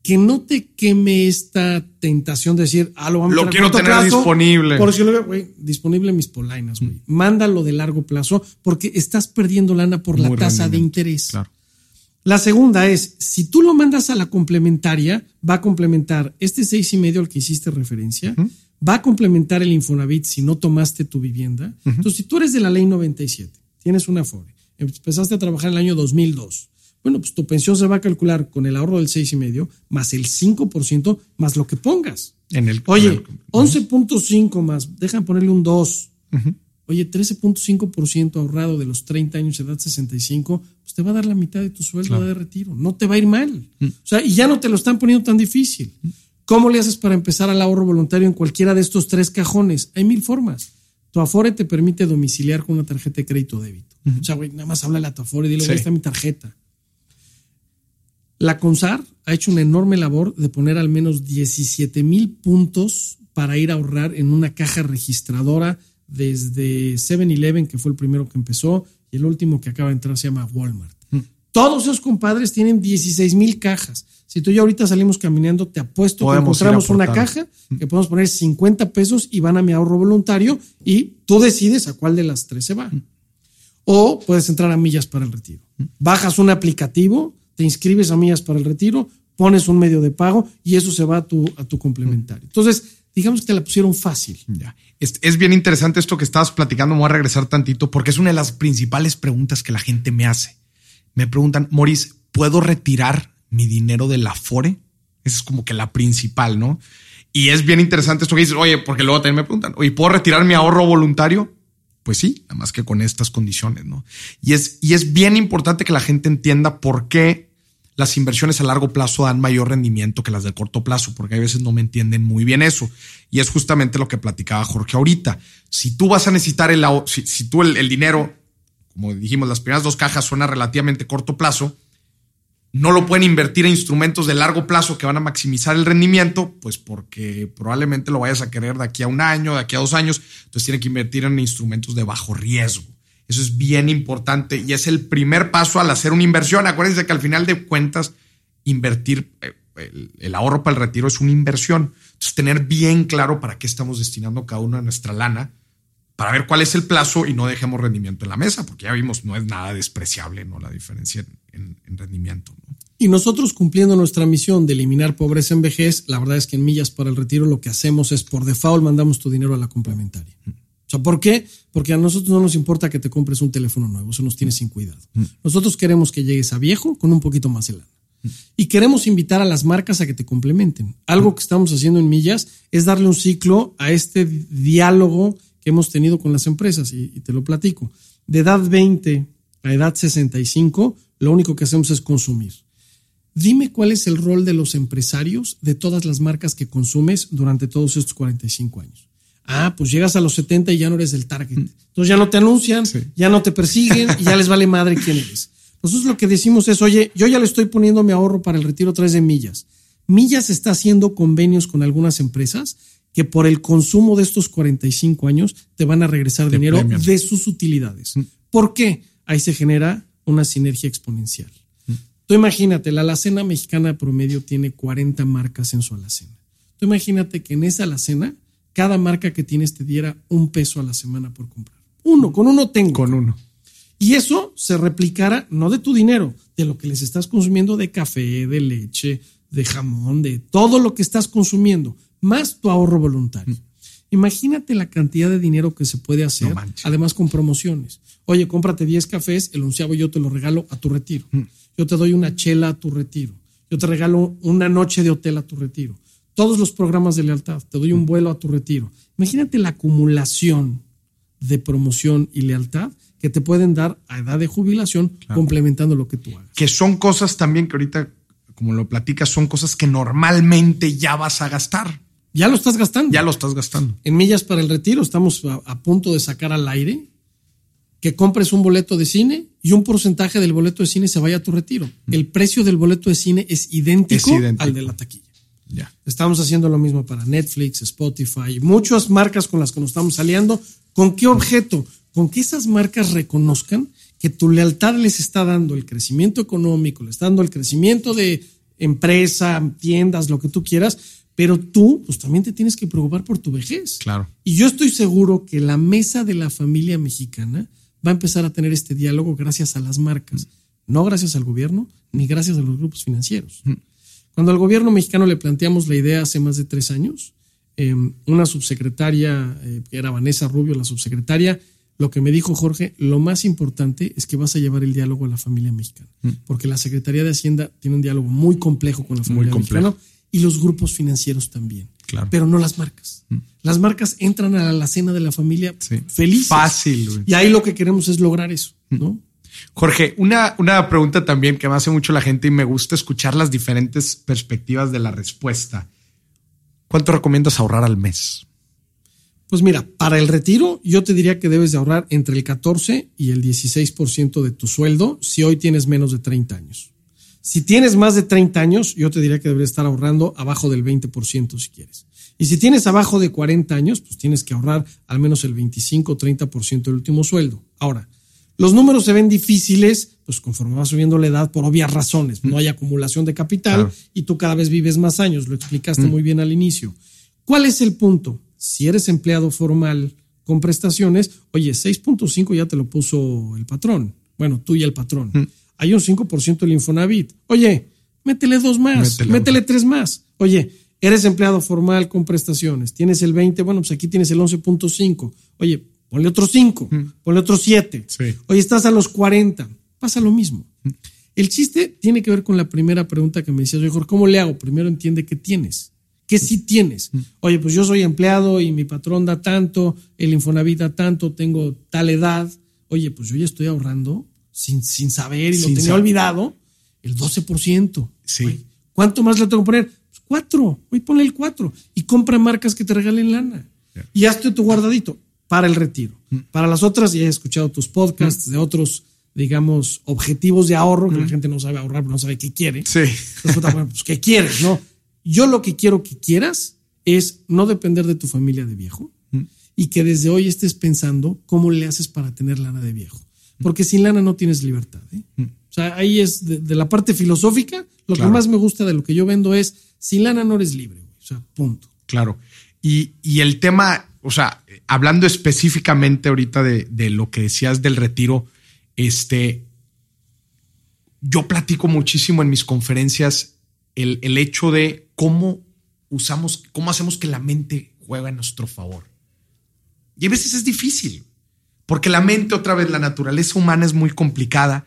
que no te queme esta tentación de decir, lo vamos a lo quiero tener disponible. Por si lo veo, güey, disponible mis polainas, güey. Mándalo de largo plazo porque estás perdiendo lana por la tasa de interés. Claro. La segunda es, si tú lo mandas a la complementaria, va a complementar este 6,5 al que hiciste referencia, va a complementar el Infonavit si no tomaste tu vivienda. Entonces, si tú eres de la ley 97, tienes una Afore, empezaste a trabajar en el año 2002, bueno, pues tu pensión se va a calcular con el ahorro del 6,5 más el 5% más lo que pongas. Oye, 11.5 más, dejan ponerle un 2. Oye, 13.5% ahorrado de los 30 años, edad 65, pues te va a dar la mitad de tu sueldo de retiro. No te va a ir mal. O sea, y ya no te lo están poniendo tan difícil. ¿Cómo le haces para empezar al ahorro voluntario en cualquiera de estos tres cajones? Hay 1000 formas. Tu Afore te permite domiciliar con una tarjeta de crédito o débito. O sea, güey, nada más háblale a tu Afore y dile, ahí está mi tarjeta. La CONSAR ha hecho una enorme labor de poner al menos 17,000 puntos para ir a ahorrar en una caja registradora desde 7-Eleven, que fue el primero que empezó, y el último que acaba de entrar se llama Walmart. Todos esos compadres tienen 16,000 cajas. Si tú y yo ahorita salimos caminando, te apuesto que encontramos una caja que podemos poner $50 y van a mi ahorro voluntario y tú decides a cuál de las tres se va. O puedes entrar a Millas para el Retiro. Bajas un aplicativo, te inscribes a Millas para el Retiro, pones un medio de pago y eso se va a tu complementario. Entonces, digamos que te la pusieron fácil. Ya. Es bien interesante esto que estabas platicando. Me voy a regresar tantito porque es una de las principales preguntas que la gente me hace. Me preguntan, Maurice, ¿puedo retirar mi dinero de la Afore? Esa es como que la principal, ¿no? Y es bien interesante esto que dices, oye, porque luego también me preguntan, oye, ¿puedo retirar mi ahorro voluntario? Pues sí, nada más que con estas condiciones, ¿no? Y es bien importante que la gente entienda por qué las inversiones a largo plazo dan mayor rendimiento que las del corto plazo, porque a veces no me entienden muy bien eso. Y es justamente lo que platicaba Jorge ahorita. Si tú vas a necesitar el dinero, como dijimos, las primeras dos cajas suena relativamente corto plazo, no lo pueden invertir en instrumentos de largo plazo que van a maximizar el rendimiento, pues porque probablemente lo vayas a querer de aquí a un año, de aquí a 2 años. Entonces tienen que invertir en instrumentos de bajo riesgo. Eso es bien importante y es el primer paso al hacer una inversión. Acuérdense que al final de cuentas, invertir el ahorro para el retiro es una inversión. Entonces tener bien claro para qué estamos destinando cada uno a nuestra lana, para ver cuál es el plazo y no dejemos rendimiento en la mesa, porque ya vimos, no es nada despreciable, ¿no?, la diferencia en rendimiento, ¿no? Y nosotros, cumpliendo nuestra misión de eliminar pobreza en vejez, la verdad es que en Millas para el Retiro lo que hacemos es, por default, mandamos tu dinero a la complementaria. O sea, ¿por qué? Porque a nosotros no nos importa que te compres un teléfono nuevo, eso nos tiene sin cuidado. Nosotros queremos que llegues a viejo con un poquito más de lana. Y queremos invitar a las marcas a que te complementen. Algo que estamos haciendo en Millas es darle un ciclo a este diálogo que hemos tenido con las empresas, y te lo platico. De edad 20 a edad 65, lo único que hacemos es consumir. Dime cuál es el rol de los empresarios de todas las marcas que consumes durante todos estos 45 años. Ah, pues llegas a los 70 y ya no eres el target. Entonces ya no te anuncian, sí, ya no te persiguen y ya les vale madre quién eres. Nosotros lo que decimos es, oye, yo ya le estoy poniendo mi ahorro para el retiro a través de Millas. Millas está haciendo convenios con algunas empresas que por el consumo de estos 45 años te van a regresar dinero de sus utilidades. ¿Por qué? Ahí se genera una sinergia exponencial. Tú imagínate, la alacena mexicana promedio tiene 40 marcas en su alacena. Tú imagínate que en esa alacena, cada marca que tienes te diera $1 a la semana por comprar. Con uno. Y eso se replicara, no de tu dinero, de lo que les estás consumiendo de café, de leche, de jamón, de todo lo que estás consumiendo, más tu ahorro voluntario. Imagínate la cantidad de dinero que se puede hacer, no, además con promociones. Oye, cómprate 10 cafés, el 11avo yo te lo regalo a tu retiro. Yo te doy una chela a tu retiro. Yo te regalo una noche de hotel a tu retiro. Todos los programas de lealtad, te doy un vuelo a tu retiro. Imagínate la acumulación de promoción y lealtad que te pueden dar a edad de jubilación, claro, complementando lo que tú hagas. Que son cosas también que ahorita, como lo platicas, son cosas que normalmente ya vas a gastar. Ya lo estás gastando. En Millas para el Retiro estamos a punto de sacar al aire que compres un boleto de cine y un porcentaje del boleto de cine se vaya a tu retiro. El precio del boleto de cine es idéntico al de la taquilla. Ya. Estamos haciendo lo mismo para Netflix, Spotify, muchas marcas con las que nos estamos aliando. ¿Con qué objeto? Con que esas marcas reconozcan que tu lealtad les está dando el crecimiento económico, les está dando el crecimiento de empresa, tiendas, lo que tú quieras, pero tú, pues, también te tienes que preocupar por tu vejez. Claro. Y yo estoy seguro que la mesa de la familia mexicana va a empezar a tener este diálogo gracias a las marcas, no gracias al gobierno ni gracias a los grupos financieros. Cuando al gobierno mexicano le planteamos la idea hace más de 3 años, una subsecretaria, que era Vanessa Rubio, la subsecretaria, lo que me dijo Jorge, lo más importante es que vas a llevar el diálogo a la familia mexicana, porque la Secretaría de Hacienda tiene un diálogo muy complejo con la familia mexicana. Y los grupos financieros también, claro, pero no las marcas. Las marcas entran a la cena de la familia, sí, felices. Fácil, güey. Y ahí lo que queremos es lograr eso, ¿no? Jorge, una pregunta también que me hace mucho la gente y me gusta escuchar las diferentes perspectivas de la respuesta. ¿Cuánto recomiendas ahorrar al mes? Pues mira, para el retiro yo te diría que debes de ahorrar entre el 14 y el 16% de tu sueldo si hoy tienes menos de 30 años. Si tienes más de 30 años, yo te diría que deberías estar ahorrando abajo del 20% si quieres. Y si tienes abajo de 40 años, pues tienes que ahorrar al menos el 25 o 30% del último sueldo. Ahora, los números se ven difíciles, pues conforme va subiendo la edad, por obvias razones. No hay acumulación de capital, claro, y tú cada vez vives más años. Lo explicaste muy bien al inicio. ¿Cuál es el punto? Si eres empleado formal con prestaciones, oye, 6.5 ya te lo puso el patrón. Bueno, tú y el patrón. hay un 5% del Infonavit. Oye, métele dos más, métele tres más. Oye, eres empleado formal con prestaciones, tienes el 20, bueno, pues aquí tienes el 11.5. Oye, ponle otro 5, ponle otro 7. Sí. Oye, estás a los 40. Pasa lo mismo. El chiste tiene que ver con la primera pregunta que me decías, Jorge, ¿cómo le hago? Primero entiende qué tienes. ¿Qué sí tienes? Oye, pues yo soy empleado y mi patrón da tanto, el Infonavit da tanto, tengo tal edad. Oye, pues yo ya estoy ahorrando sin saber y lo tenía olvidado, el 12%. Sí. Oye, ¿cuánto más le tengo que poner? Pues 4. Oye, ponle el 4 y compra marcas que te regalen lana. Yeah. Y hazte tu guardadito para el retiro. Para las otras, ya he escuchado tus podcasts de otros, digamos, objetivos de ahorro, que la gente no sabe ahorrar, no sabe qué quiere. Sí. Entonces, pues, ¿qué quieres? No. Yo lo que quiero que quieras es no depender de tu familia de viejo y que desde hoy estés pensando cómo le haces para tener lana de viejo. Porque sin lana no tienes libertad, ¿eh? O sea, ahí es de la parte filosófica. Lo que más me gusta de lo que yo vendo es sin lana no eres libre, güey. O sea, punto. Claro. Y el tema, o sea, hablando específicamente ahorita de lo que decías del retiro, yo platico muchísimo en mis conferencias el hecho de cómo hacemos que la mente juegue a nuestro favor. Y a veces es difícil, porque la mente, otra vez, la naturaleza humana es muy complicada.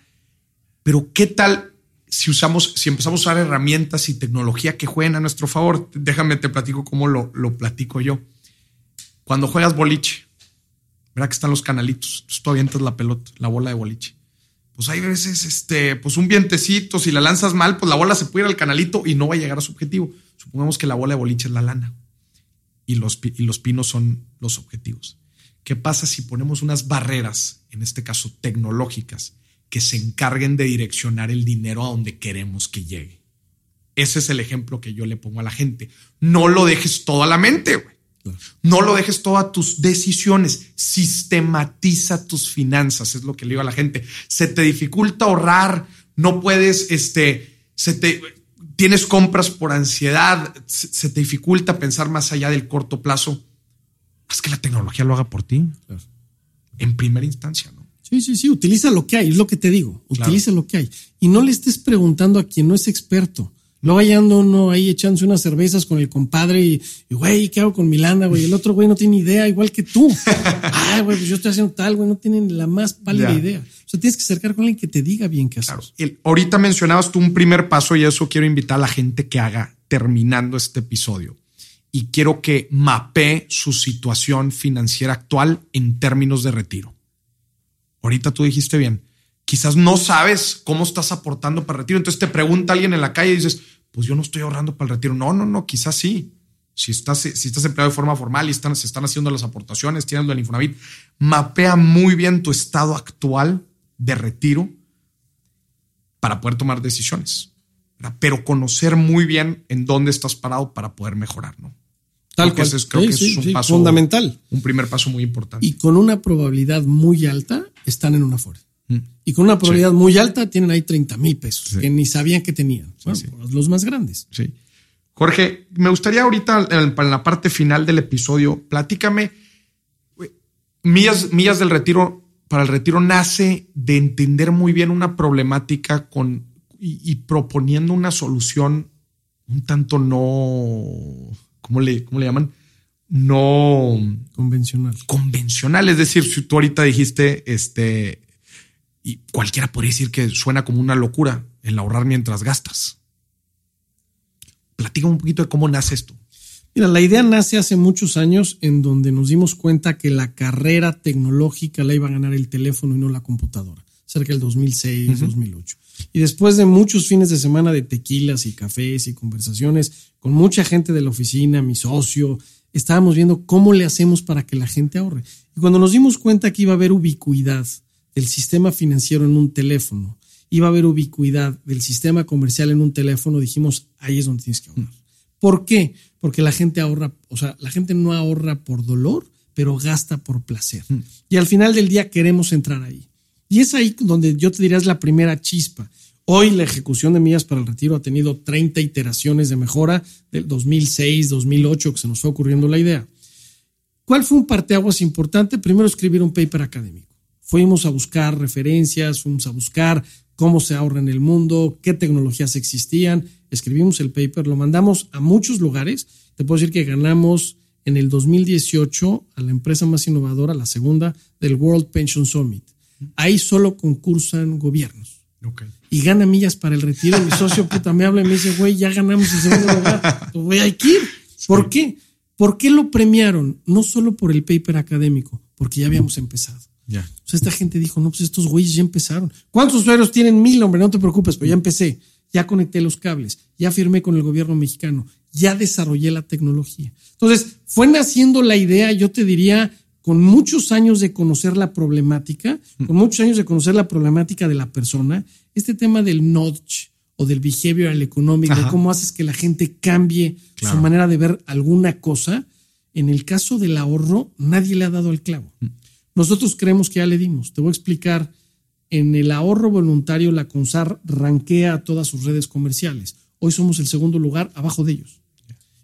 Pero ¿qué tal si empezamos a usar herramientas y tecnología que jueguen a nuestro favor? Déjame te platico cómo lo platico yo. Cuando juegas boliche, ¿verdad que están los canalitos? Entonces tú avientas la pelota, la bola de boliche. Pues hay veces, pues un vientecito, si la lanzas mal, pues la bola se puede ir al canalito y no va a llegar a su objetivo. Supongamos que la bola de boliche es la lana y los pinos son los objetivos. ¿Qué pasa si ponemos unas barreras, en este caso tecnológicas, que se encarguen de direccionar el dinero a donde queremos que llegue? Ese es el ejemplo que yo le pongo a la gente. No lo dejes todo a la mente, güey. No lo dejes todas tus decisiones. Sistematiza tus finanzas. Es lo que le digo a la gente. Se te dificulta ahorrar. No puedes, tienes compras por ansiedad. Se te dificulta pensar más allá del corto plazo. Haz que la tecnología lo haga por ti. Claro. En primera instancia, ¿no? Sí. Utiliza lo que hay. Es lo que te digo. Utiliza lo que hay. Y no le estés preguntando a quien no es experto. Luego allá anda uno ahí echándose unas cervezas con el compadre y güey, ¿qué hago con mi lana, güey? El otro güey no tiene idea, igual que tú. Ay, güey, pues yo estoy haciendo tal, güey, no tienen la más pálida idea. O sea, tienes que acercar con alguien que te diga bien qué hacer. Claro. Ahorita mencionabas tú un primer paso y eso quiero invitar a la gente que haga terminando este episodio. Y quiero que mapee su situación financiera actual en términos de retiro. Ahorita tú dijiste bien. Quizás no sabes cómo estás aportando para el retiro. Entonces te pregunta alguien en la calle y dices, pues yo no estoy ahorrando para el retiro. No, quizás sí. Si estás empleado de forma formal y se están haciendo las aportaciones, tienes lo del Infonavit, mapea muy bien tu estado actual de retiro para poder tomar decisiones, ¿verdad? Pero conocer muy bien en dónde estás parado para poder mejorar, ¿no? Tal cual. Creo que es un paso fundamental. Un primer paso muy importante. Y con una probabilidad muy alta están en una Afore. Y con una probabilidad muy alta tienen ahí 30,000 pesos que ni sabían que tenían. Bueno, los más grandes. Sí. Jorge, me gustaría ahorita en la parte final del episodio, platícame. Millas del retiro, para el retiro nace de entender muy bien una problemática y proponiendo una solución un tanto no, ¿cómo le llaman? No convencional. Convencional. Es decir, si tú ahorita dijiste y cualquiera podría decir que suena como una locura el ahorrar mientras gastas. Platícame un poquito de cómo nace esto. Mira, la idea nace hace muchos años en donde nos dimos cuenta que la carrera tecnológica la iba a ganar el teléfono y no la computadora. Cerca del 2006, 2008. Y después de muchos fines de semana de tequilas y cafés y conversaciones con mucha gente de la oficina, mi socio, estábamos viendo cómo le hacemos para que la gente ahorre. Y cuando nos dimos cuenta que iba a haber ubicuidad del sistema financiero en un teléfono, iba a haber ubicuidad del sistema comercial en un teléfono, dijimos, ahí es donde tienes que ahorrar. ¿Por qué? Porque la gente ahorra, o sea, la gente no ahorra por dolor, pero gasta por placer. Y al final del día queremos entrar ahí. Y es ahí donde yo te diría es la primera chispa. Hoy la ejecución de Millas para el Retiro ha tenido 30 iteraciones de mejora del 2006, 2008, que se nos fue ocurriendo la idea. ¿Cuál fue un parteaguas importante? Primero, escribir un paper académico. Fuimos a buscar referencias, fuimos a buscar cómo se ahorra en el mundo, qué tecnologías existían. Escribimos el paper, lo mandamos a muchos lugares. Te puedo decir que ganamos en el 2018 a la empresa más innovadora, la segunda, del World Pension Summit. Ahí solo concursan gobiernos. Okay. Y gana Millas para el Retiro. Mi socio puta me habla y me dice, güey, ya ganamos el segundo lugar. Güey, hay que ir. ¿Por qué? ¿Por qué lo premiaron? No solo por el paper académico, porque ya habíamos empezado. Ya. O sea, esta gente dijo, no, pues estos güeyes ya empezaron. ¿Cuántos usuarios tienen? 1000, hombre, no te preocupes, pero ya empecé. Ya conecté los cables, ya firmé con el gobierno mexicano, ya desarrollé la tecnología. Entonces, fue naciendo la idea, yo te diría, con muchos años de conocer la problemática, con muchos años de conocer la problemática de la persona, este tema del knowledge o del behavioral economic, de cómo haces que la gente cambie su manera de ver alguna cosa. En el caso del ahorro, nadie le ha dado el clavo. Nosotros creemos que ya le dimos. Te voy a explicar. En el ahorro voluntario, la CONSAR ranquea a todas sus redes comerciales. Hoy somos el segundo lugar abajo de ellos.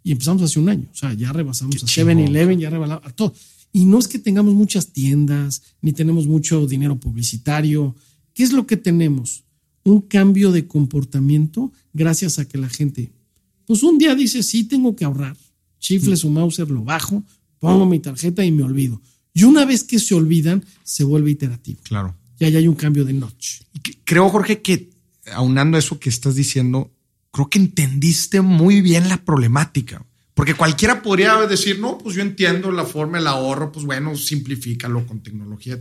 Y empezamos hace un año. O sea, ya rebasamos a 7-Eleven, ya rebasamos a todo. Y no es que tengamos muchas tiendas, ni tenemos mucho dinero publicitario. ¿Qué es lo que tenemos? Un cambio de comportamiento gracias a que la gente, pues un día dice, sí, tengo que ahorrar. Chifle su Mauser, lo bajo, pongo mi tarjeta y me olvido. Y una vez que se olvidan, se vuelve iterativo. Claro. Y ahí hay un cambio de notch. Creo, Jorge, que aunando eso que estás diciendo, creo que entendiste muy bien la problemática. Porque cualquiera podría decir, no, pues yo entiendo la forma, el ahorro, pues bueno, simplifícalo con tecnología.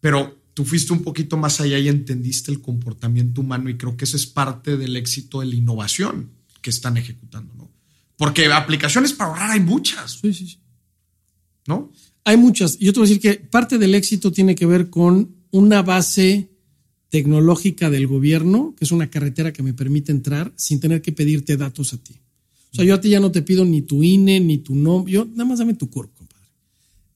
Pero tú fuiste un poquito más allá y entendiste el comportamiento humano y creo que eso es parte del éxito de la innovación que están ejecutando, ¿no? Porque aplicaciones para ahorrar hay muchas. Sí. ¿No? Hay muchas. Yo te voy a decir que parte del éxito tiene que ver con una base tecnológica del gobierno, que es una carretera que me permite entrar sin tener que pedirte datos a ti. O sea, yo a ti ya no te pido ni tu INE, ni tu nombre. Yo nada más dame tu CURP, compadre.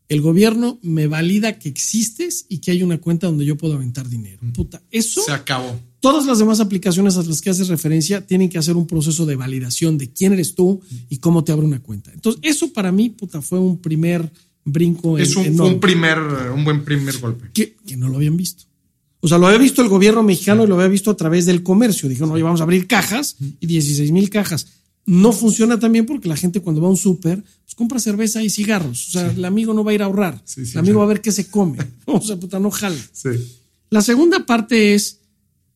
El gobierno me valida que existes y que hay una cuenta donde yo puedo aventar dinero. Puta, eso... se acabó. Todas las demás aplicaciones a las que haces referencia tienen que hacer un proceso de validación de quién eres tú y cómo te abre una cuenta. Entonces, eso para mí, puta, fue un primer... brinco. Es un buen primer golpe. Que no lo habían visto. O sea, lo había visto el gobierno mexicano y lo había visto a través del comercio. Dijeron, oye, vamos a abrir cajas y 16,000 cajas. No funciona también porque la gente cuando va a un súper, pues compra cerveza y cigarros. O sea, el amigo no va a ir a ahorrar. El amigo va a ver qué se come. O sea, puta, no jala. La segunda parte es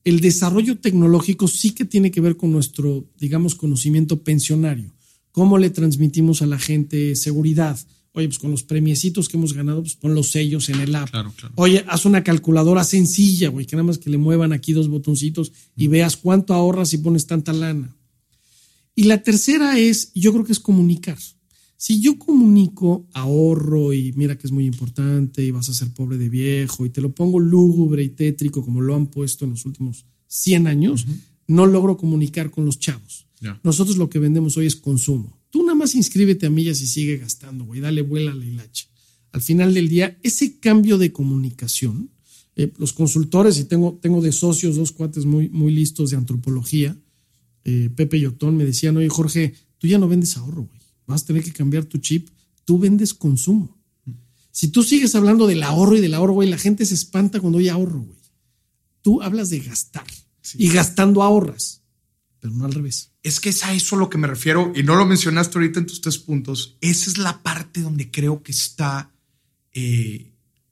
el desarrollo tecnológico, sí que tiene que ver con nuestro, digamos, conocimiento pensionario. Cómo le transmitimos a la gente seguridad. Oye, pues con los premiecitos que hemos ganado, pues pon los sellos en el app. Claro. Oye, haz una calculadora sencilla, güey, que nada más que le muevan aquí 2 botoncitos y veas cuánto ahorras si pones tanta lana. Y la tercera es, yo creo que es comunicar. Si yo comunico ahorro y mira que es muy importante y vas a ser pobre de viejo y te lo pongo lúgubre y tétrico como lo han puesto en los últimos 100 años, no logro comunicar con los chavos. Yeah. Nosotros lo que vendemos hoy es consumo. Tú nada más inscríbete a Millas y sigue gastando, güey. Dale vuela a la hilacha. Al final del día, ese cambio de comunicación, los consultores, y tengo de socios 2 cuates muy, muy listos de antropología, Pepe Yotón, me decían, oye, Jorge, tú ya no vendes ahorro, güey. Vas a tener que cambiar tu chip. Tú vendes consumo. Si tú sigues hablando del ahorro y del ahorro, güey, la gente se espanta cuando oye ahorro, güey. Tú hablas de gastar y gastando ahorras, pero no al revés. Es que es a eso lo que me refiero y no lo mencionaste ahorita en tus 3 puntos. Esa es la parte donde creo que está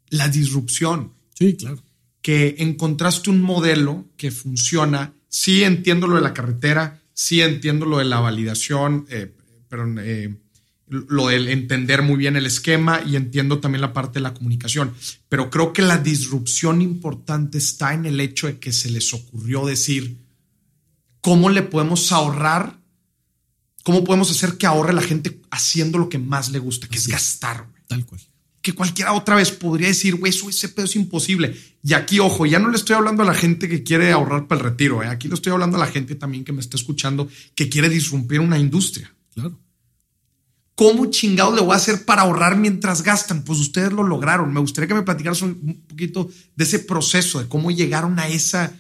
la disrupción. Sí, claro. Que encontraste un modelo que funciona. Sí entiendo lo de la carretera, sí entiendo lo de la validación, lo del entender muy bien el esquema y entiendo también la parte de la comunicación. Pero creo que la disrupción importante está en el hecho de que se les ocurrió decir... ¿cómo le podemos ahorrar? ¿Cómo podemos hacer que ahorre la gente haciendo lo que más le gusta, que es gastar? Wey. Tal cual. Que cualquiera otra vez podría decir, güey, ese pedo es imposible. Y aquí, ojo, ya no le estoy hablando a la gente que quiere ahorrar para el retiro. Aquí le estoy hablando a la gente también que me está escuchando, que quiere disrumpir una industria. Claro. ¿Cómo chingado le voy a hacer para ahorrar mientras gastan? Pues ustedes lo lograron. Me gustaría que me platicaras un poquito de ese proceso, de cómo llegaron a esa...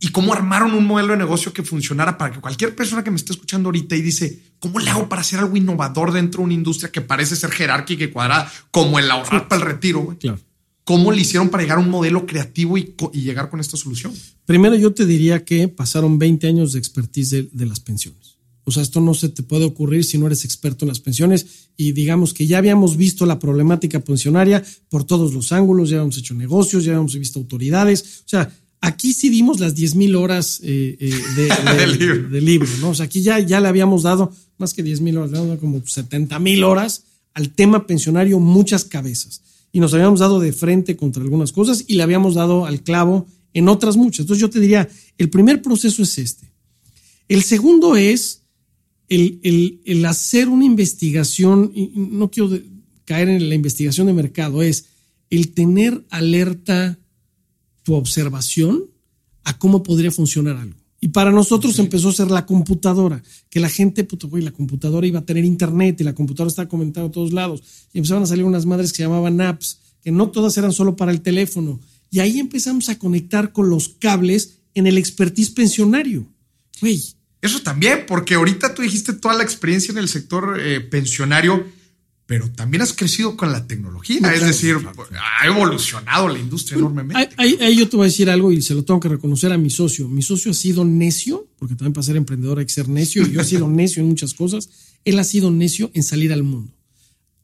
y cómo armaron un modelo de negocio que funcionara para que cualquier persona que me esté escuchando ahorita y dice, ¿cómo le hago para hacer algo innovador dentro de una industria que parece ser jerárquica y cuadrada como el ahorrar para el retiro? Claro. ¿Cómo le hicieron para llegar a un modelo creativo y llegar con esta solución? Primero, yo te diría que pasaron 20 años de expertise de las pensiones. O sea, esto no se te puede ocurrir si no eres experto en las pensiones, y digamos que ya habíamos visto la problemática pensionaria por todos los ángulos, ya habíamos hecho negocios, ya habíamos visto autoridades. O sea, aquí sí dimos las 10,000 horas de libro, ¿no? O sea, aquí ya le habíamos dado más que 10,000 horas, le habíamos dado como 70,000 horas al tema pensionario, muchas cabezas. Y nos habíamos dado de frente contra algunas cosas y le habíamos dado al clavo en otras muchas. Entonces yo te diría, el primer proceso es este. El segundo es el hacer una investigación, y no quiero caer en la investigación de mercado, es el tener alerta tu observación a cómo podría funcionar algo. Y para nosotros empezó a ser la computadora, que la gente, puto güey, la computadora iba a tener internet y la computadora estaba comentada a todos lados. Y empezaban a salir unas madres que se llamaban apps, que no todas eran solo para el teléfono. Y ahí empezamos a conectar con los cables en el expertise pensionario. Güey. Eso también, porque ahorita tú dijiste toda la experiencia en el sector pensionario, pero también has crecido con la tecnología. No, es claro, decir, claro. Ha evolucionado la industria enormemente. Ahí yo te voy a decir algo y se lo tengo que reconocer a mi socio. Mi socio ha sido necio, porque también para ser emprendedor hay que ser necio. Y yo he sido necio en muchas cosas. Él ha sido necio en salir al mundo.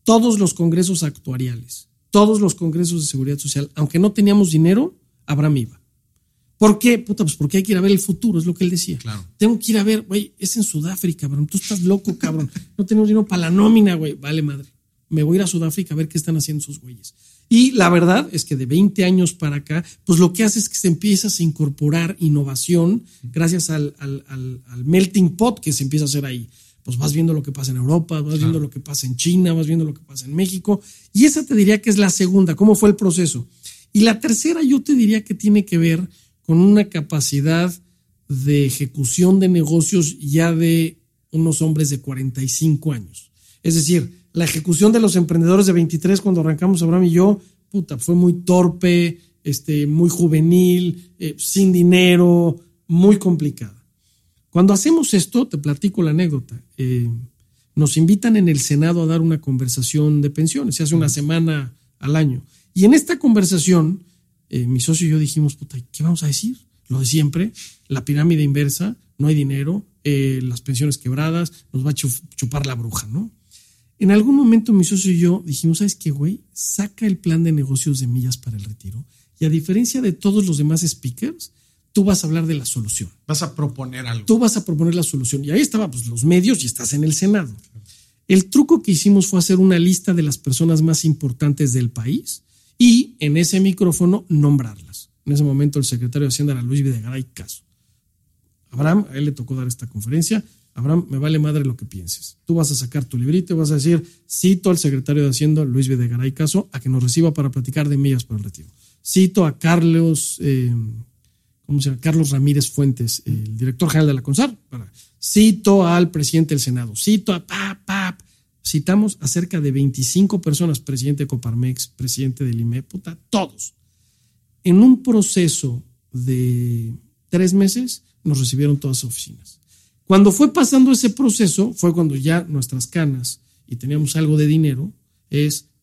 Todos los congresos actuariales, todos los congresos de seguridad social, aunque no teníamos dinero, Abraham iba. ¿Por qué? Puta, pues porque hay que ir a ver el futuro, es lo que él decía. Claro. Tengo que ir a ver, güey, es en Sudáfrica, cabrón. Tú estás loco, cabrón. No tenemos dinero para la nómina, güey. Vale, madre. Me voy a ir a Sudáfrica a ver qué están haciendo esos güeyes. Y la verdad es que de 20 años para acá, pues lo que hace es que se empieza a incorporar innovación gracias al melting pot que se empieza a hacer ahí. Pues vas viendo lo que pasa en Europa, vas viendo lo que pasa en China, vas viendo lo que pasa en México. Y esa te diría que es la segunda. ¿Cómo fue el proceso? Y la tercera yo te diría que tiene que ver con una capacidad de ejecución de negocios ya de unos hombres de 45 años. Es decir, la ejecución de los emprendedores de 23 cuando arrancamos Abraham y yo, puta, fue muy torpe, muy juvenil, sin dinero, muy complicada. Cuando hacemos esto, te platico la anécdota, nos invitan en el Senado a dar una conversación de pensiones, se hace una semana al año. Y en esta conversación, mi socio y yo dijimos, puta, ¿qué vamos a decir? Lo de siempre, la pirámide inversa, no hay dinero, las pensiones quebradas, nos va a chupar la bruja, ¿no? En algún momento mi socio y yo dijimos, ¿sabes qué, güey? Saca el plan de negocios de Millas para el Retiro y a diferencia de todos los demás speakers, tú vas a hablar de la solución. Vas a proponer algo. Tú vas a proponer la solución. Y ahí estaban pues, los medios y estás en el Senado. El truco que hicimos fue hacer una lista de las personas más importantes del país y en ese micrófono nombrarlas. En ese momento el secretario de Hacienda era Luis Videgaray Caso. Abraham, a él le tocó dar esta conferencia. Abraham, me vale madre lo que pienses. Tú vas a sacar tu librito y vas a decir, cito al secretario de Hacienda, Luis Videgaray Caso, a que nos reciba para platicar de Millas para el Retiro. Cito a Carlos Ramírez Fuentes, el director general de la CONSAR. Cito al presidente del Senado. Cito a Citamos a cerca de 25 personas, presidente de Coparmex, presidente del IMEF, puta, todos. En un proceso de 3 meses nos recibieron todas las oficinas. Cuando fue pasando ese proceso, fue cuando ya nuestras canas y teníamos algo de dinero,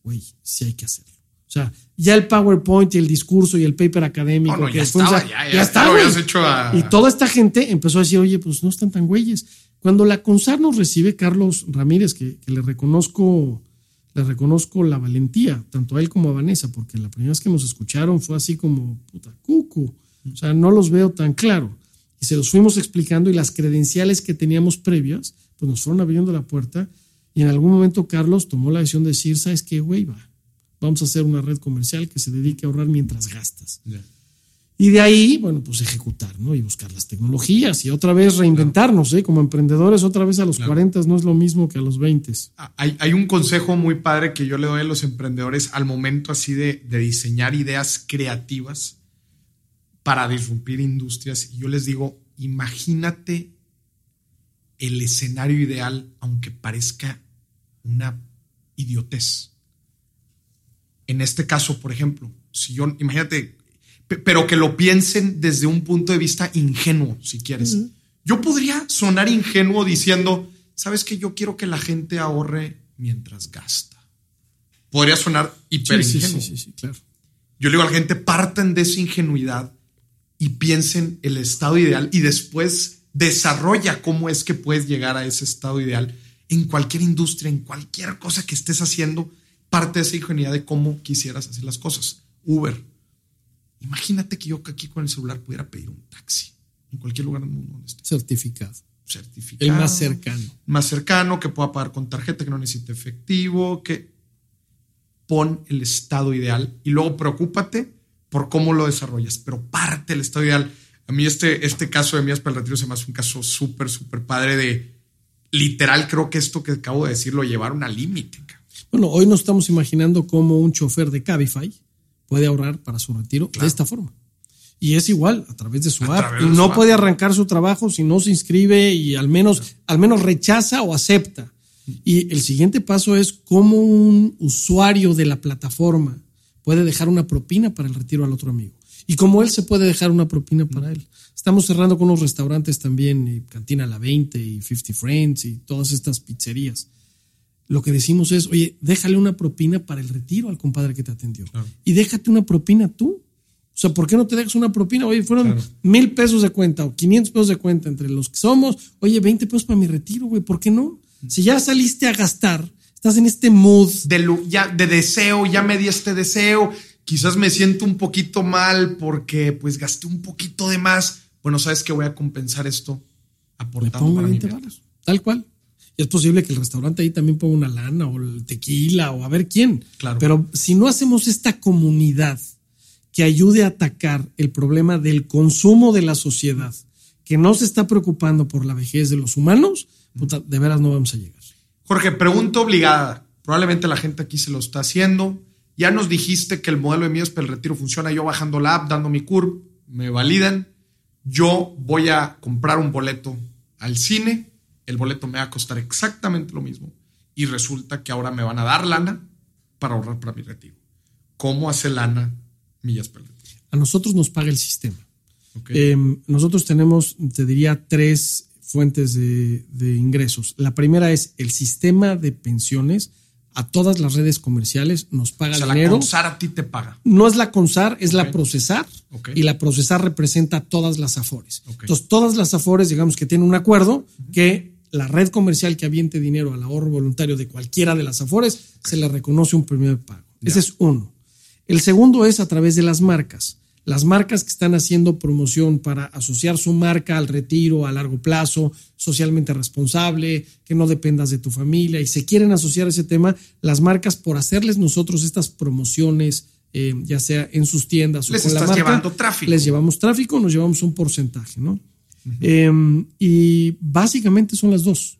güey, sí hay que hacerlo. O sea, ya el PowerPoint y el discurso y el paper académico. No, ya estaba, ya estaba. Y toda esta gente empezó a decir, oye, pues no están tan güeyes. Cuando la CONSAR nos recibe, Carlos Ramírez, que le reconozco la valentía, tanto a él como a Vanessa, porque la primera vez que nos escucharon fue así como, puta, cucu. O sea, no los veo tan claro. Y se los fuimos explicando y las credenciales que teníamos previas, pues nos fueron abriendo la puerta. Y en algún momento Carlos tomó la decisión de decir, ¿sabes qué, güey? Vamos a hacer una red comercial que se dedique a ahorrar mientras gastas. Yeah. Y de ahí, bueno, pues ejecutar, ¿no? Y buscar las tecnologías y otra vez reinventarnos, ¿eh? Como emprendedores, otra vez a los 40 no es lo mismo que a los 20. Hay un consejo muy padre que yo le doy a los emprendedores al momento así de diseñar ideas creativas para disrumpir industrias. Y yo les digo, imagínate el escenario ideal, aunque parezca una idiotez. En este caso, por ejemplo, imagínate... Pero que lo piensen desde un punto de vista ingenuo, si quieres. Uh-huh. Yo podría sonar ingenuo diciendo, ¿sabes qué? Yo quiero que la gente ahorre mientras gasta. Podría sonar hiperingenuo. Sí, claro. Yo le digo a la gente, partan de esa ingenuidad y piensen el estado ideal y después desarrolla cómo es que puedes llegar a ese estado ideal en cualquier industria, en cualquier cosa que estés haciendo, parte de esa ingenuidad de cómo quisieras hacer las cosas. Uber. Imagínate que yo aquí con el celular pudiera pedir un taxi en cualquier lugar del mundo donde esté. Certificado. El más cercano. Más cercano, que pueda pagar con tarjeta, que no necesite efectivo, que pon el estado ideal y luego preocúpate por cómo lo desarrollas, pero parte del estado ideal. A mí este caso de Millas para el Retiro se me hace un caso súper, súper padre de literal. Creo que esto que acabo de decir lo llevaron al límite. Bueno, hoy nos estamos imaginando cómo un chofer de Cabify puede ahorrar para su retiro, claro, de esta forma. Y es igual a través de su app. No puede arrancar su trabajo si no se inscribe y al menos rechaza o acepta. Y el siguiente paso es cómo un usuario de la plataforma puede dejar una propina para el retiro al otro amigo. Y cómo él se puede dejar una propina para él. Estamos cerrando con unos restaurantes también, Cantina La 20 y 50 Friends y todas estas pizzerías. Lo que decimos es, oye, déjale una propina para el retiro al compadre que te atendió. Claro. Y déjate una propina tú. O sea, ¿por qué no te dejas una propina? Oye, fueron $1,000 de cuenta o $500 de cuenta entre los que somos. Oye, $20 para mi retiro, güey. ¿Por qué no? Si ya saliste a gastar, estás en este mood de deseo, ya me di este deseo. Quizás me siento un poquito mal porque pues gasté un poquito de más. Bueno, ¿sabes qué? Voy a compensar esto aportando para mi retiro. Tal cual. Y es posible que el restaurante ahí también ponga una lana o el tequila o a ver quién. Claro. Pero si no hacemos esta comunidad que ayude a atacar el problema del consumo de la sociedad, que no se está preocupando por la vejez de los humanos, puta, de veras no vamos a llegar. Jorge, pregunta obligada. Probablemente la gente aquí se lo está haciendo. Ya nos dijiste que el modelo de Millas para el Retiro funciona. Yo bajando la app, dando mi CURP, me validan. Yo voy a comprar un boleto al cine. El boleto me va a costar exactamente lo mismo. Y resulta que ahora me van a dar lana para ahorrar para mi retiro. ¿Cómo hace lana Millas para el Retiro? A nosotros nos paga el sistema. Okay. Nosotros tenemos, te diría, 3 fuentes de ingresos. La primera es el sistema de pensiones. A todas las redes comerciales nos paga dinero. O sea, la CONSAR a ti te paga. No es la CONSAR, es la PROCESAR. Okay. Y la PROCESAR representa todas las Afores. Okay. Entonces, todas las Afores, digamos que tienen un acuerdo que la red comercial que aviente dinero al ahorro voluntario de cualquiera de las Afores se le reconoce un primer pago. Ya. Ese es uno. El segundo es a través de las marcas. Las marcas que están haciendo promoción para asociar su marca al retiro a largo plazo, socialmente responsable, que no dependas de tu familia y se quieren asociar a ese tema, las marcas por hacerles nosotros estas promociones, ya sea en sus tiendas o con la marca. Les estás llevando tráfico. Les llevamos tráfico, nos llevamos un porcentaje, ¿no? Uh-huh. Y básicamente son las dos.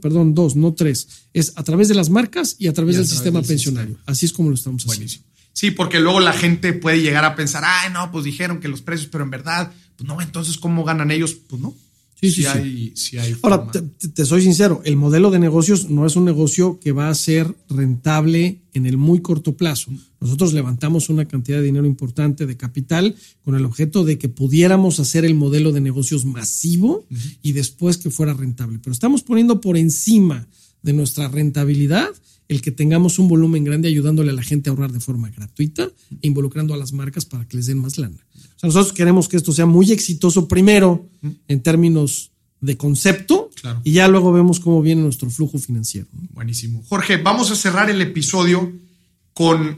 Perdón, 2, no 3. Es a través de las marcas y a través del sistema pensionario. Así es como lo estamos haciendo. Sí, porque luego la gente puede llegar a pensar, ay, no, pues dijeron que los precios, pero en verdad, pues no, entonces, ¿cómo ganan ellos? Pues no. Sí hay. Ahora, te soy sincero, el modelo de negocios no es un negocio que va a ser rentable en el muy corto plazo. Nosotros levantamos una cantidad de dinero importante de capital con el objeto de que pudiéramos hacer el modelo de negocios masivo y después que fuera rentable. Pero estamos poniendo por encima de nuestra rentabilidad el que tengamos un volumen grande ayudándole a la gente a ahorrar de forma gratuita e involucrando a las marcas para que les den más lana. O sea, nosotros queremos que esto sea muy exitoso primero en términos de concepto y ya luego vemos cómo viene nuestro flujo financiero. Buenísimo. Jorge, vamos a cerrar el episodio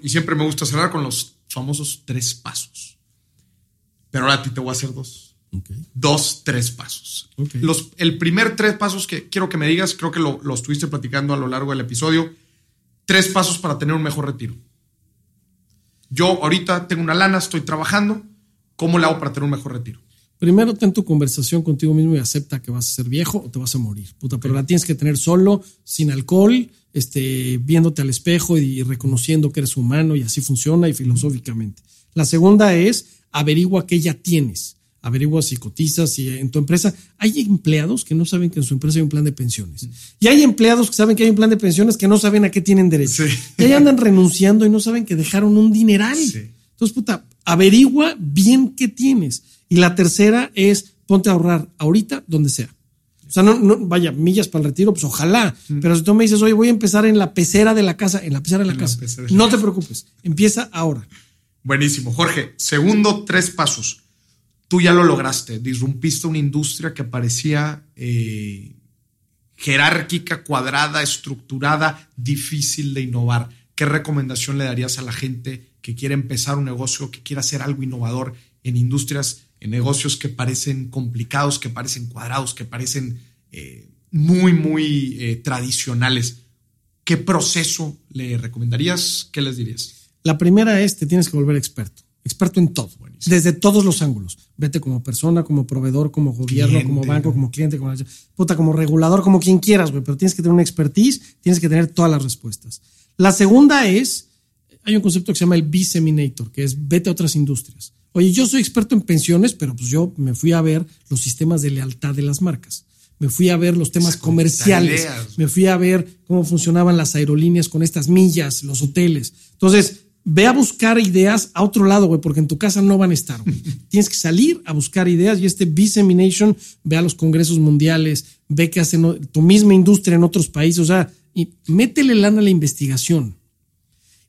y siempre me gusta cerrar con los famosos 3 pasos. Pero ahora a ti te voy a hacer 2. Okay. 3 pasos. Okay. El primer 3 pasos que quiero que me digas, creo que lo estuviste platicando a lo largo del episodio, 3 pasos para tener un mejor retiro. Yo ahorita tengo una lana, estoy trabajando. ¿Cómo le hago para tener un mejor retiro? Primero, ten tu conversación contigo mismo y acepta que vas a ser viejo o te vas a morir. Puta, pero la tienes que tener solo, sin alcohol, viéndote al espejo y reconociendo que eres humano y así funciona y filosóficamente. La segunda es averigua qué ya tienes. Averigua si cotizas, si en tu empresa hay empleados que no saben que en su empresa hay un plan de pensiones. Y hay empleados que saben que hay un plan de pensiones que no saben a qué tienen derecho. Sí. Y ahí andan renunciando y no saben que dejaron un dineral. Sí. Entonces, puta, averigua bien qué tienes. Y la tercera es ponte a ahorrar ahorita donde sea. O sea, no, Millas para el Retiro, pues ojalá. Pero si tú me dices, oye, voy a empezar en la pecera de la casa, no te preocupes, empieza ahora. Buenísimo. Jorge, segundo, tres pasos. Tú ya lo lograste. Disrumpiste una industria que parecía jerárquica, cuadrada, estructurada, difícil de innovar. ¿Qué recomendación le darías a la gente que quiere empezar un negocio, que quiere hacer algo innovador en industrias, en negocios que parecen complicados, que parecen cuadrados, que parecen muy tradicionales? ¿Qué proceso le recomendarías? ¿Qué les dirías? La primera es, te tienes que volver experto. Experto en todo. Buenísimo. Desde todos los ángulos. Vete como persona, como proveedor, como gobierno, cliente, como banco, como cliente, como puta, como regulador, como quien quieras, güey. Pero tienes que tener una expertise, tienes que tener todas las respuestas. La segunda es, hay un concepto que se llama el B-Seminator, que es vete a otras industrias. Oye, yo soy experto en pensiones, pero pues yo me fui a ver los sistemas de lealtad de las marcas. Me fui a ver los temas comerciales. Me fui a ver cómo funcionaban las aerolíneas con estas millas, los hoteles. Entonces, ve a buscar ideas a otro lado, güey, porque en tu casa no van a estar, güey. Tienes que salir a buscar ideas y este B-Semination, ve a los congresos mundiales, ve qué hacen tu misma industria en otros países, o sea, y métele lana a la investigación.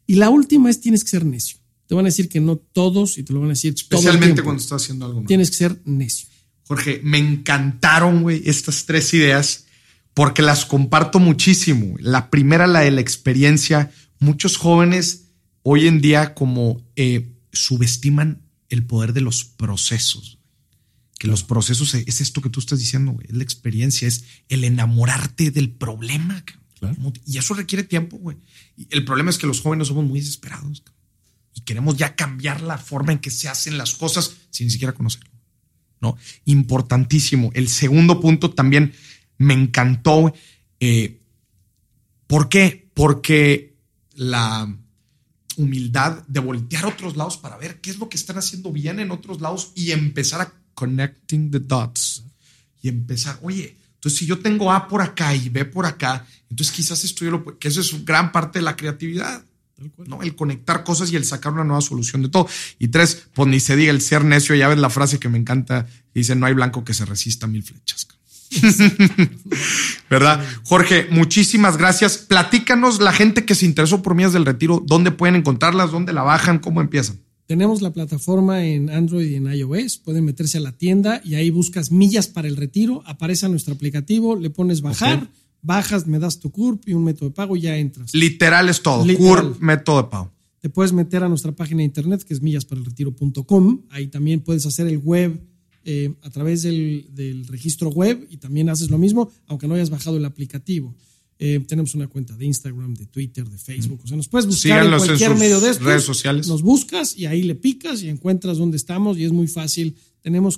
Y la última es tienes que ser necio. Te van a decir que no todos y te lo van a decir especialmente todo cuando estás haciendo algo mal. Tienes que ser necio. Jorge, me encantaron, güey, estas tres ideas porque las comparto muchísimo. La primera, la de la experiencia. Muchos jóvenes hoy en día como subestiman el poder de los procesos. Que los procesos es esto que tú estás diciendo, güey. Es la experiencia, es el enamorarte del problema. Claro. Y eso requiere tiempo, güey. El problema es que los jóvenes somos muy desesperados y queremos ya cambiar la forma en que se hacen las cosas sin ni siquiera conocerlo, ¿no? Importantísimo. El segundo punto también me encantó. ¿Por qué? Porque la humildad de voltear a otros lados para ver qué es lo que están haciendo bien en otros lados y empezar a connecting the dots y empezar, oye, entonces si yo tengo A por acá y B por acá, entonces quizás esto yo lo, que eso es gran parte de la creatividad, ¿no? El conectar cosas y el sacar una nueva solución de todo. Y tres, pues ni se diga el ser necio. Ya ves la frase que me encanta, que dice no hay blanco que se resista a 1000 flechas. ¿Verdad? Jorge, muchísimas gracias. Platícanos, la gente que se interesó por Millas del Retiro, ¿dónde pueden encontrarlas? ¿Dónde la bajan? ¿Cómo empiezan? Tenemos la plataforma en Android y en iOS. Pueden meterse a la tienda y ahí buscas Millas para el Retiro. Aparece nuestro aplicativo, le pones bajar, okay. Bajas, me das tu CURP y un método de pago y ya entras. Literal es todo. Literal. CURP, método de pago. Te puedes meter a nuestra página de internet que es millasparelretiro.com. Ahí también puedes hacer el web a través del registro web y también haces lo mismo, aunque no hayas bajado el aplicativo. Tenemos una cuenta de Instagram, de Twitter, de Facebook. O sea, nos puedes buscar síganlos en cualquier medio de estos. Redes sociales. Nos buscas y ahí le picas y encuentras dónde estamos y es muy fácil.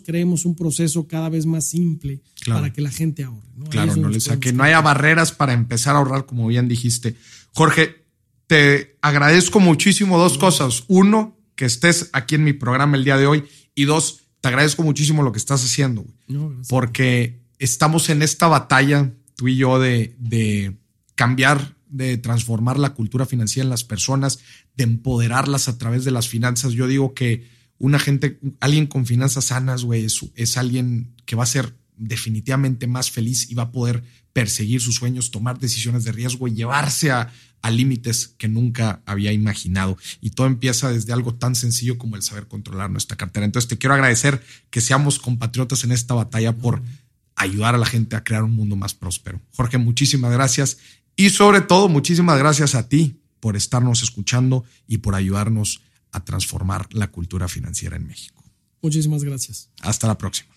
Creemos un proceso cada vez más simple para que la gente ahorre, ¿no? Claro, no les saque, no haya barreras para empezar a ahorrar, como bien dijiste. Jorge, te agradezco muchísimo dos cosas. Uno, que estés aquí en mi programa el día de hoy. Y dos, te agradezco muchísimo lo que estás haciendo, güey. No, porque estamos en esta batalla, tú y yo, de cambiar, de transformar la cultura financiera en las personas, de empoderarlas a través de las finanzas. Yo digo que alguien con finanzas sanas, güey, es alguien que va a ser definitivamente más feliz y va a poder perseguir sus sueños, tomar decisiones de riesgo y llevarse a límites que nunca había imaginado. Y todo empieza desde algo tan sencillo como el saber controlar nuestra cartera. Entonces te quiero agradecer que seamos compatriotas en esta batalla por ayudar a la gente a crear un mundo más próspero. Jorge, muchísimas gracias y sobre todo muchísimas gracias a ti por estarnos escuchando y por ayudarnos a transformar la cultura financiera en México. Muchísimas gracias. Hasta la próxima.